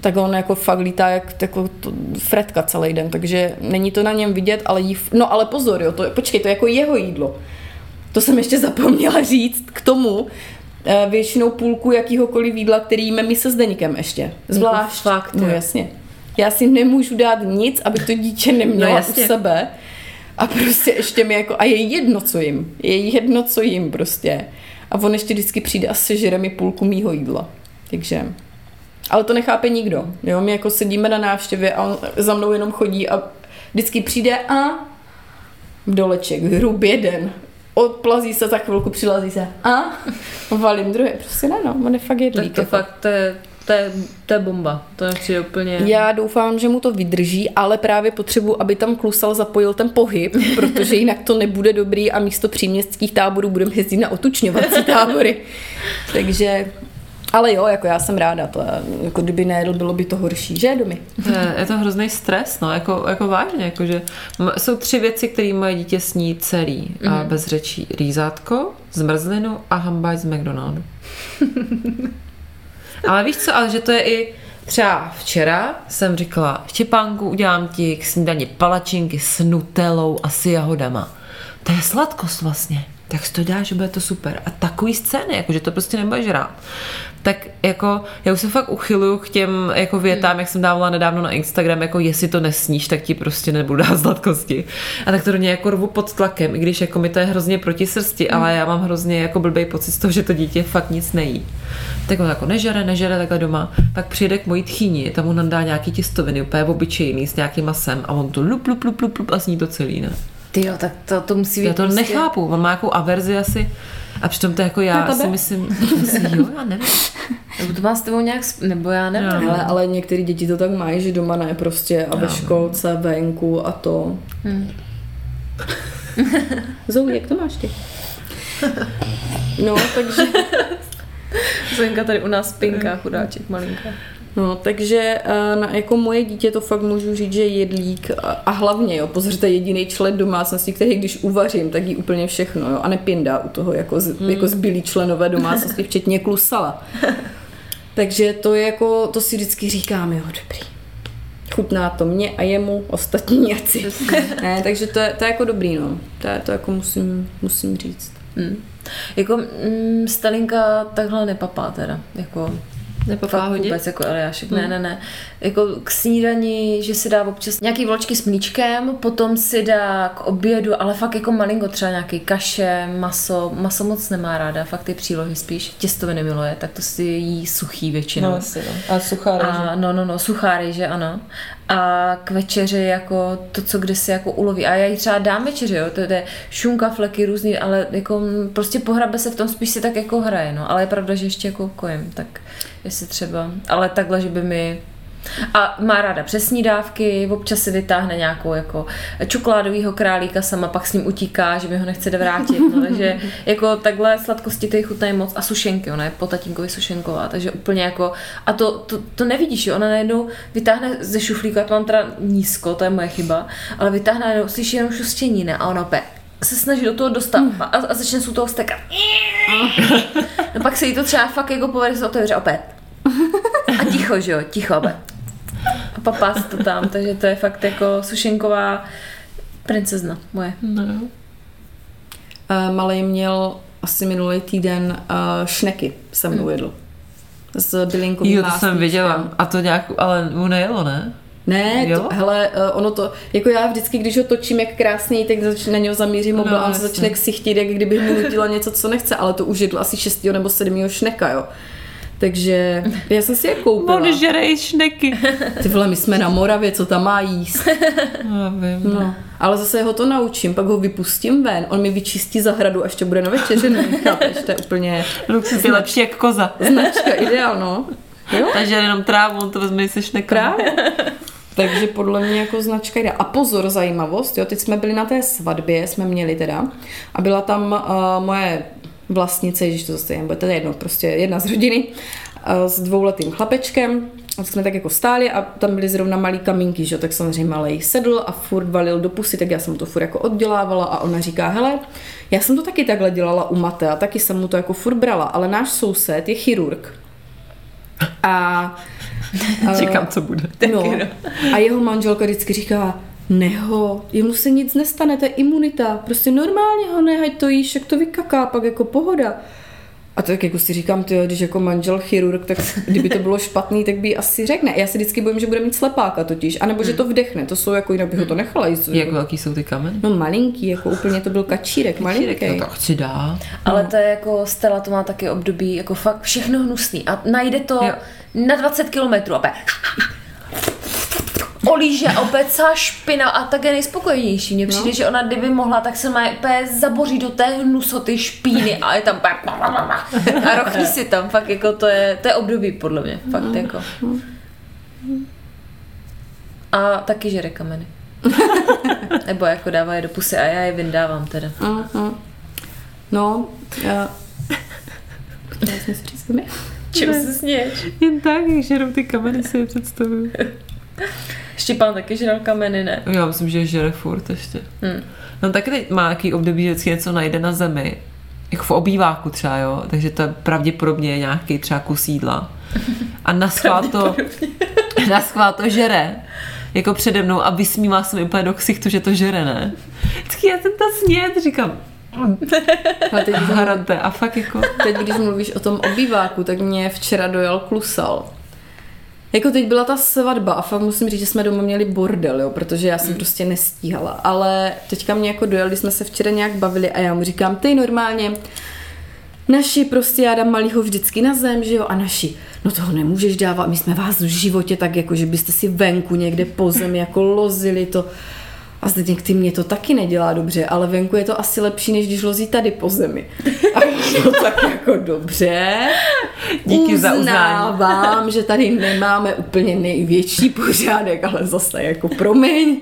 Tak on jako fakt lítá jak jako to, fretka celý den, takže není to na něm vidět, ale jí, no ale pozor, jo, to, počkej, to je jako jeho jídlo. To jsem ještě zapomněla říct k tomu, většinou půlku jakýhokoliv jídla, který jíme my se Zdeňkem ještě. Zvlášť. Fakt, no jasně. Já si nemůžu dát nic, aby to dítě neměla no, u sebe. A prostě ještě mi jako, a je jedno, co jim. Je jedno, co jim prostě. A on ještě vždycky přijde a sežere mi půlku mýho jídla. Takže... Ale to nechápe nikdo, jo, my jako sedíme na návštěvě a on za mnou jenom chodí a vždycky přijde a doleček, hrubě den, odplazí se za chvilku, přilazí se a valím druhé, prostě ne, no, on je fakt jedlík. Tak to jako. Fakt, to je, to, je, to je bomba, to je přijde úplně... Já doufám, že mu to vydrží, ale právě potřebuji, aby tam klusal, zapojil ten pohyb, protože jinak to nebude dobrý a místo příměstských táborů budeme jezdit na otučňovací tábory, takže... Ale jo, jako já jsem ráda, to jako kdyby nejedl, bylo by to horší, že Domi? Je, je to hrozný stres, no, jako, jako vážně, jakože jsou tři věci, které moje dítě sní celý mm. a bez řečí. Rýzátko, zmrzlinu a hambáč z McDonaldu. Ale víš co, ale že to je i třeba včera jsem říkala, Štěpánku, udělám ti k snídani palačinky s nutelou a s jahodama. To je sladkost vlastně. tak si to děláš, bude to super. A takový scény, jako, že to prostě nebudeš rád. Tak jako, já už se fakt uchyluju k těm jako větám, mm. jak jsem dávala nedávno na Instagram, jako jestli to nesníš, tak ti prostě nebudu dát sladkosti. A tak to do něj jako rvu pod tlakem, i když jako mi to je hrozně proti srsti, mm. ale já mám hrozně jako blbej pocit z toho, že to dítě fakt nic nejí. Tak on jako nežere, nežere takhle doma, pak přijede k mojí tchýni, tam mu nadá nějaký těstoviny, úplně obyčejný, s nějakým masem a on to lup, lup, lup, lup, lup a sní to celý, ne? Tyjo, tak to, to musí být. Já to prostě... nechápu, on má jakou averzi asi a přitom to jako já si myslím, myslím, jo, já nevím. Nebo to má s tebou nějak, nebo já nevím. No. Ale, ale některé děti to tak mají, že doma ne prostě a no. ve školce, venku a to. Hmm. Zojí, jak to máš ty? No, takže... Zdenka tady u nás spinká, chudáček malinká. No, takže na, jako moje dítě to fakt můžu říct, že jedlík a, a hlavně, jo, pozřete jediný člen domácnosti, který když uvařím, tak jí úplně všechno, jo, a nepindá u toho jako, z, mm. jako zbylí členové domácnosti, včetně klusala. Takže to je jako, to si vždycky říkám, jo, dobrý. Chutná to mě a jemu, ostatní jaci. Ne, takže to je, to je jako dobrý, no. To, je, to jako musím, musím říct. Mm. Jako mm, Stalinka takhle nepapá teda, jako... Nepapá hodně? Vůbec, jako Eliášek, ne, ne, ne. Jako k snídani, že si dá občas nějaký vločky s mlíčkem, potom si dá k obědu, ale fakt jako malinko třeba nějaký kaše, maso, maso moc nemá ráda, fakt ty přílohy spíš, těstoviny miluje, tak to si jí suchý většinou. No, asi, no. A suchá rejže. No, no, no, suchá rejže, ano. A k večeři jako to, co kde si jako uloví. A já jí třeba dám večeři, jo, to je šunka, fleky různý, ale jako prostě pohrabe se v tom, spíš si tak jako hraje, no, ale je pravda, že ještě jako kojím, tak jestli třeba, ale takhle, že by mi... A má ráda přesní dávky, občas si vytáhne nějakou jako čokoládovýho králíka sama, pak s ním utíká, že mi ho nechce vrátit, no, takže jako takhle sladkosti ty chutnají moc a sušenky, ona je po tatínkovi sušenková, takže úplně jako, a to, to, to nevidíš, jo, ona najednou vytáhne ze šuflíku, já to mám teda nízko, to je moje chyba, ale vytáhne najednou, slyší jenom šustění, ne, a ona opět se snaží do toho dostat a, a začne se u toho stekat. No pak se jí to třeba fakt jako povede se otevře opět. A ticho, že jo, ticho, ale. A papá se to tam, takže to je fakt jako sušenková princezna moje. No. Uh, Malej měl asi minulý týden uh, šneky se mnou jedl. S bylinkovým jo, to jsem viděla. A to nějak, ale mu nejelo, ne? Ne, to, hele, ono to, jako já vždycky, když ho točím jak krásný, tak zač, na něho zamířím mobil no, a on se začne ksichtit, jak kdyby mu nutila něco, co nechce, ale to už jedl asi šestýho nebo sedmýho šneka, jo. Takže já jsem si je koupila. On žerej šneky. Ty vole, my jsme na Moravě, co tam má jíst? No, vím. No. Ale zase ho to naučím, pak ho vypustím ven, on mi vyčistí zahradu a ještě bude na večeři, nechápeš, to je úplně... Luxus je lepší jak koza. Značka, ideál, no. Takže jenom trávu, on to vezme se šnekem. Takže podle mě jako značka jde. A pozor, zajímavost, jo, teď jsme byli na té svatbě, jsme měli teda, a byla tam uh, moje vlastnice, ježiš to zase jen, bude to jedno, prostě jedna z rodiny, uh, s dvouletým chlapečkem, a jsme tak jako stáli a tam byly zrovna malý kamínky, že jo, tak samozřejmě malej sedl a furt valil do pusy, tak já jsem to furt jako oddělávala a ona říká, hele, já jsem to taky takhle dělala u Matea, taky jsem mu to jako furt brala, ale náš soused je chirurg. A čekám, co bude. No, a jeho manželka vždycky říká, neho, jemu se nic nestane, to je imunita, prostě normálně ho nehaj to jíš, jak to vykaká, pak jako pohoda. A tak jako si říkám, tyjo, když jako manžel chirurg, tak kdyby to bylo špatný, tak by asi řekne. Já si vždycky bojím, že bude mít slepáka totiž, anebo že to vdechne, to jsou jako, jinak bych ho to nechala jíst. Jak velký jsou ty kameny? No malinký, jako úplně to byl kačírek, malinký. No to chci dá. Ale to je jako, Stella to má taky období, jako fakt všechno hnusný a najde to jo. Na dvacet kilometrů a olíže a opět celá špina a tak je nejspokojnější. Mně přijde, no. Že ona kdyby mohla, tak se má úplně zaboří do té hnusoty špíny a je tam a rochní si tam. Fakt jako to je, to je období podle mě. Fakt no. Jako. A taky žere kameny. Nebo jako dává je do pusy a já je vyndávám teda. Uh-huh. No, já... Chtěla jsem si říct, ne? Čím se sněš? Jen tak, jak žerou ty kameny, si je představuju. Štěpán taky žral kameny, ne? Já myslím, že žere furt ještě. Hmm. No taky teď má nějaký období, že vždycky něco najde na zemi. Jako v obýváku třeba, jo? Takže to je pravděpodobně nějaký třeba kus jídla. A naschvál to, naschvál to žere. Jako přede mnou a vysmívá se mi úplně do ksichtu, že to žere, ne? Vždycky já jsem ta snět, říkám, A teď harante. A fakt jako... Teď, když mluvíš o tom obýváku, tak mě včera dojel klusal. Jako teď byla ta svatba a fakt musím říct, že jsme doma měli bordel, jo, protože já jsem mm. prostě nestíhala. Ale teďka mě jako dojel, když jsme se včera nějak bavili a já mu říkám, ty normálně... Naši prostě já dám malýho vždycky na zem, že jo, a naši, no toho nemůžeš dávat, my jsme vás v životě tak jako, že byste si venku někde po zemi jako lozili to. A Zdeněk, ty mě to taky nedělá dobře, ale venku je to asi lepší, než když lozí tady po zemi. A no tak jako dobře. Díky za uznání. Uznávám, že tady nemáme úplně největší pořádek, ale zase jako promiň.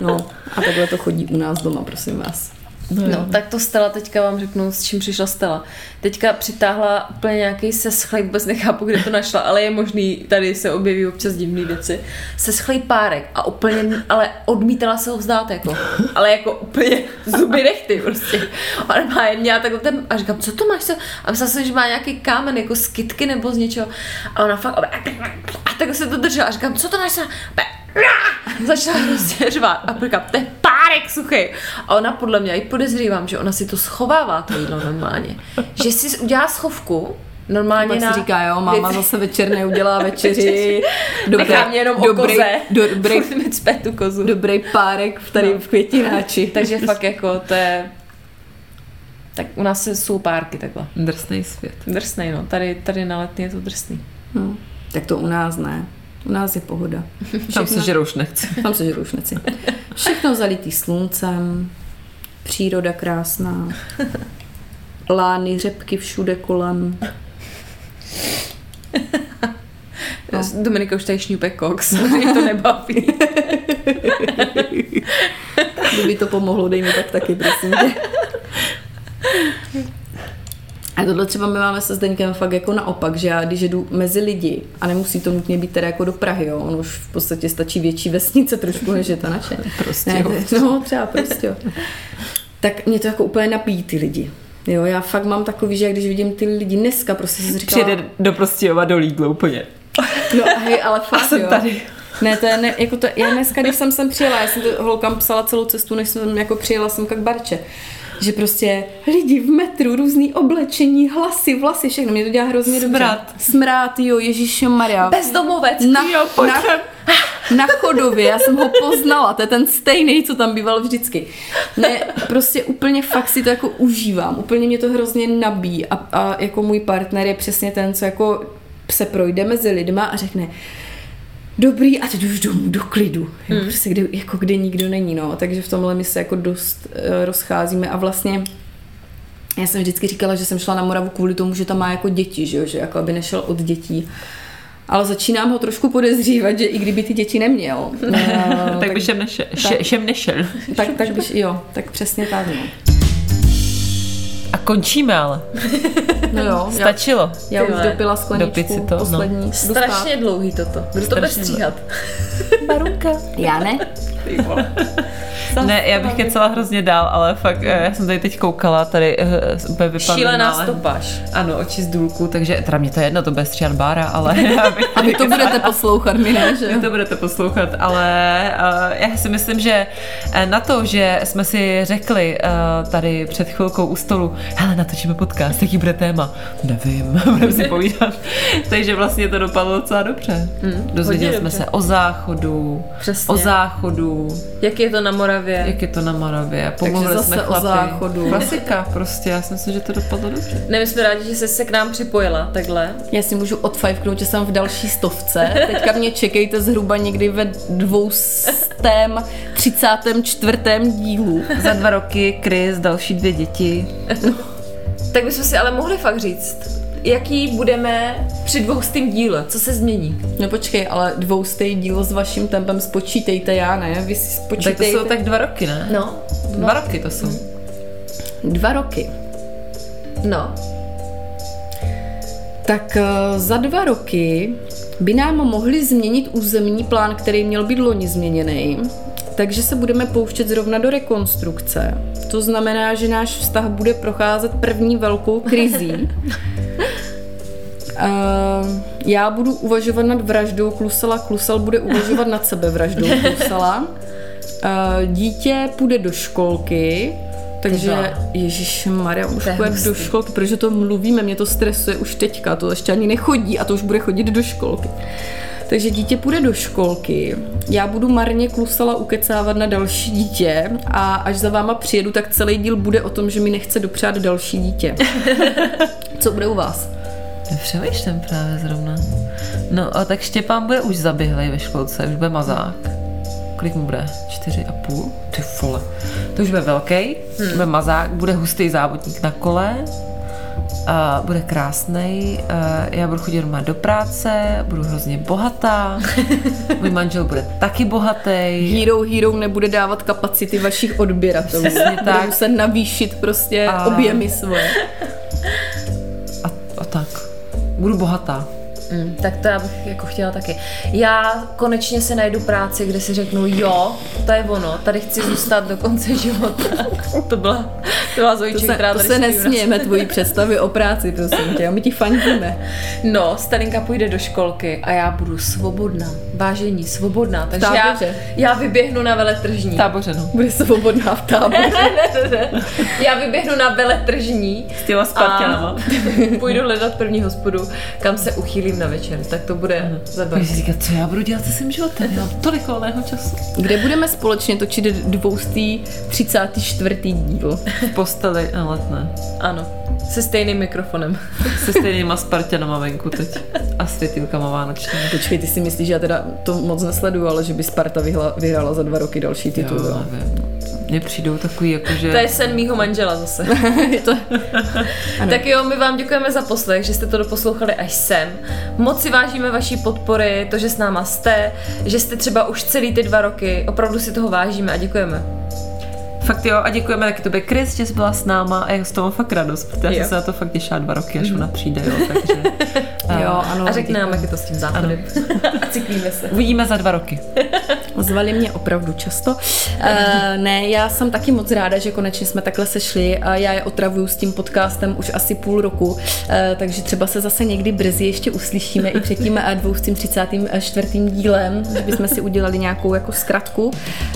No a takhle to chodí u nás doma, prosím vás. No, no tak to Stella, teďka vám řeknu, s čím přišla Stella. Teďka přitáhla úplně nějaký seschlej, vůbec nechápu, kde to našla, ale je možný, tady se objeví občas divné věci. Seschlej párek a úplně, ale odmítala se ho vzdát, jako. Ale jako úplně zuby nechty prostě. Ona má jen takhle ten, a říkám, co to máš? Se? A myslela jsem, že má nějaký kámen, jako z kytky nebo z něčeho. A ona fakt, a tak se to držela. A říkám, co to máš? Začala prostě řvát a říkám, to je párek suchý. A ona podle mě, i podezřívám, že ona si to schovává to jídlo normálně. Že si udělá schovku, normálně na... si říká, jo, máma věc... zase večer neudělá večeři. Dobré, nechá mě jenom o koze. Dobrý, dobrý, dobrý párek tady no. v květináči. Takže fakt jako to je... Tak u nás jsou párky takhle. Drsnej svět. Drsnej, no. Tady, tady na Letné je to drsný. No. Tak to u nás ne. U nás je pohoda. Všechno, tam se žerou už nechci. Tam se žerou už nechci. Všechno zalitý sluncem, příroda krásná, lány, řepky všude kolem. No. Dominika už tady šňupe koks, mě to nebaví. Kdyby to pomohlo, dej mi tak taky, prosím tě. A tohle třeba my máme se Zdeňkem fakt jako naopak, že já když jdu mezi lidi, a nemusí to nutně být teda jako do Prahy, jo, ono už v podstatě stačí větší vesnice trošku, než je ta naše. Prostě. No třeba prostě. Tak mě to jako úplně napíjí ty lidi. Jo, já fakt mám takový, že když vidím ty lidi dneska, prostě se říkala... Přijede do Prostějova do Lidlu úplně. No hej, ale fakt jsem jo. Tady. Ne, to je, ne, jako to, já dneska, když jsem sem přijela, já jsem to holkám psala celou cestu, než jsem jako přijela sem k Barče. Že prostě lidi v metru, různý oblečení, hlasy, vlasy, všechno. Mě to dělá hrozně Smrát. dobře. Smrát, jo, ježišmarja. Bezdomovec, na, jo, na, na Chodově, já jsem ho poznala, to je ten stejný, co tam býval vždycky. Ne, prostě úplně fakt si to jako užívám, úplně mě to hrozně nabíjí a, a jako můj partner je přesně ten, co jako se projde mezi lidma a řekne dobrý, a teď už domů, do klidu. Jo, mm. Prostě kde, jako kde nikdo není, no. Takže v tomhle my se jako dost uh, rozcházíme a vlastně já jsem vždycky říkala, že jsem šla na Moravu kvůli tomu, že tam má jako děti, že jo, že jako aby nešel od dětí. Ale začínám ho trošku podezřívat, že i kdyby ty děti neměl. No, tak, tak by šem nešel. Tak, šem nešel. Tak, tak byš, jo, tak přesně tak, no. A končíme ale. No jo. Stačilo. Já, já už dopila skleničku poslední. No. Strašně dlouhý toto. Budu to bestříhat. Barunka. Já ne. Ne, já bych kecala hrozně dál, ale fakt, já jsem tady teď koukala, tady úplně vypadla. Šílená stopáž. Ano, oči z důlku, takže teda mě to je jedno, to bude stříhat Bára, ale... A vy to budete poslouchat, my ne, že? Vy to budete poslouchat, ale já si myslím, že na to, že jsme si řekli tady před chvilkou u stolu, hele, natočíme podcast, jaký bude téma? Nevím, budeme si povídat. Takže vlastně to dopadlo docela dobře. Mm, Dozvěděli jsme se o záchodu, Přesně. o záchodu. Jak je to na Moravě. Jak je to na Moravě. Pomohli jsme chlapy. O záchodu. Klasika prostě, já si myslím, že to dopadlo dobře. Ne, my jsme rádi, že jsi se k nám připojila takhle. Já si můžu odfajfknout, že jsem v další stovce. Teďka mě čekejte zhruba někdy ve dvoustém třicátém čtvrtém dílu. Za dva roky, Kris, další dvě děti. No. Tak bychom si ale mohli fakt říct, jaký budeme při dvoustém díle, co se změní. No počkej, ale dvoustý díl s vaším tempem spočítejte, já ne, vy si spočítejte. Tak to jsou tak dva roky, ne? No. Dva, dva roky to jsou. Dva roky. No. Tak uh, za dva roky by nám mohli změnit územní plán, který měl být loni změněný. Takže se budeme pouštět zrovna do rekonstrukce. To znamená, že náš vztah bude procházet první velkou krizí. Uh, já budu uvažovat nad vraždou Klusala, Klusal bude uvažovat nad sebevraždou Klusala. Uh, dítě půjde do školky, Takže ježišmarja, už půjde do školky, protože to mluvíme, mě to stresuje už teďka, to ještě ani nechodí a to už bude chodit do školky. Takže dítě půjde do školky, já budu marně klusala ukecávat na další dítě a až za váma přijedu, tak celý díl bude o tom, že mi nechce dopřát další dítě. Co bude u vás? Přemýšlím právě zrovna. No a tak Štěpán bude už zaběhlej ve školce, už bude mazák. Kolik mu bude? Čtyři a půl? Ty vole. To už bude velký, hmm. bude mazák, bude hustý závodník na kole. A bude krásnej, já budu chodit doma do práce, budu hrozně bohatá, můj manžel bude taky bohatý. Hero Hero nebude dávat kapacity vašich odběratelů. Přesně tak. Budou se navýšit prostě a... objemy svoje. A, a tak, budu bohatá. Mm, tak to já bych jako chtěla taky. Já konečně se najdu práci, kde si řeknu, jo, to je ono, tady chci zůstat do konce života. To byla, to byla Zojíček, která tady se nesmějeme tvojí představy o práci, prosím tě, my ti fandíme. No, Starinka půjde do školky a já budu svobodná, vážení, svobodná, takže já, já vyběhnu na Veletržní. Táboře, no. Bude svobodná v táboře. Já vyběhnu na Veletržní. S těma Sparťanama. Půjdu hledat první hospodu, kam se uchýlím na večer, tak to bude zabavit. Říká, co já budu dělat se svým životem, já mám tolik volného času. Kde budeme společně točit dvoustý třicátý čtvrtý díl? V posteli na Letné. Ano, se stejným mikrofonem. Se stejnýma Spartanama venku teď a světýlkama vánočníma. Počkej, ty si myslíš, že já teda to moc nesleduju, ale že by Sparta vyhla, vyhrála za dva roky další titul. Jo, nevím. Mně přijdou takový jakože... To je sen mýho manžela zase. to... Tak jo, my vám děkujeme za poslech, že jste to doposlouchali až sem. Moc si vážíme vaší podpory, to, že s náma jste, že jste třeba už celý ty dva roky. Opravdu si toho vážíme a děkujeme. Fakt jo, a děkujeme taky tobě, Kris, že jsi byla s náma a já s toho fakt radost, protože jo. Já jsem se na to fakt těšila dva roky, až ona přijde, jo, takže... jo, ano, a řekne nám, jak je to s tím záchodem. A cyklíme se. Uvidíme za dva roky. Zvali mě opravdu často. E, ne, já jsem taky moc ráda, že konečně jsme takhle sešli a já je otravuju s tím podcastem už asi půl roku, e, takže třeba se zase někdy brzy ještě uslyšíme i před tím dvě stě třicátým čtvrtým dílem, že bychom si udělali nějakou jako zkratku.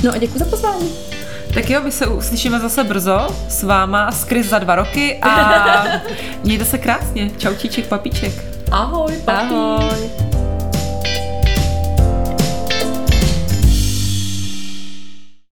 No a děkuji za pozvání. Tak jo, my se uslyšíme zase brzo s váma a s Kris za dva roky a mějte se krásně. Čaučíček, papíček. Ahoj, papí. Ahoj.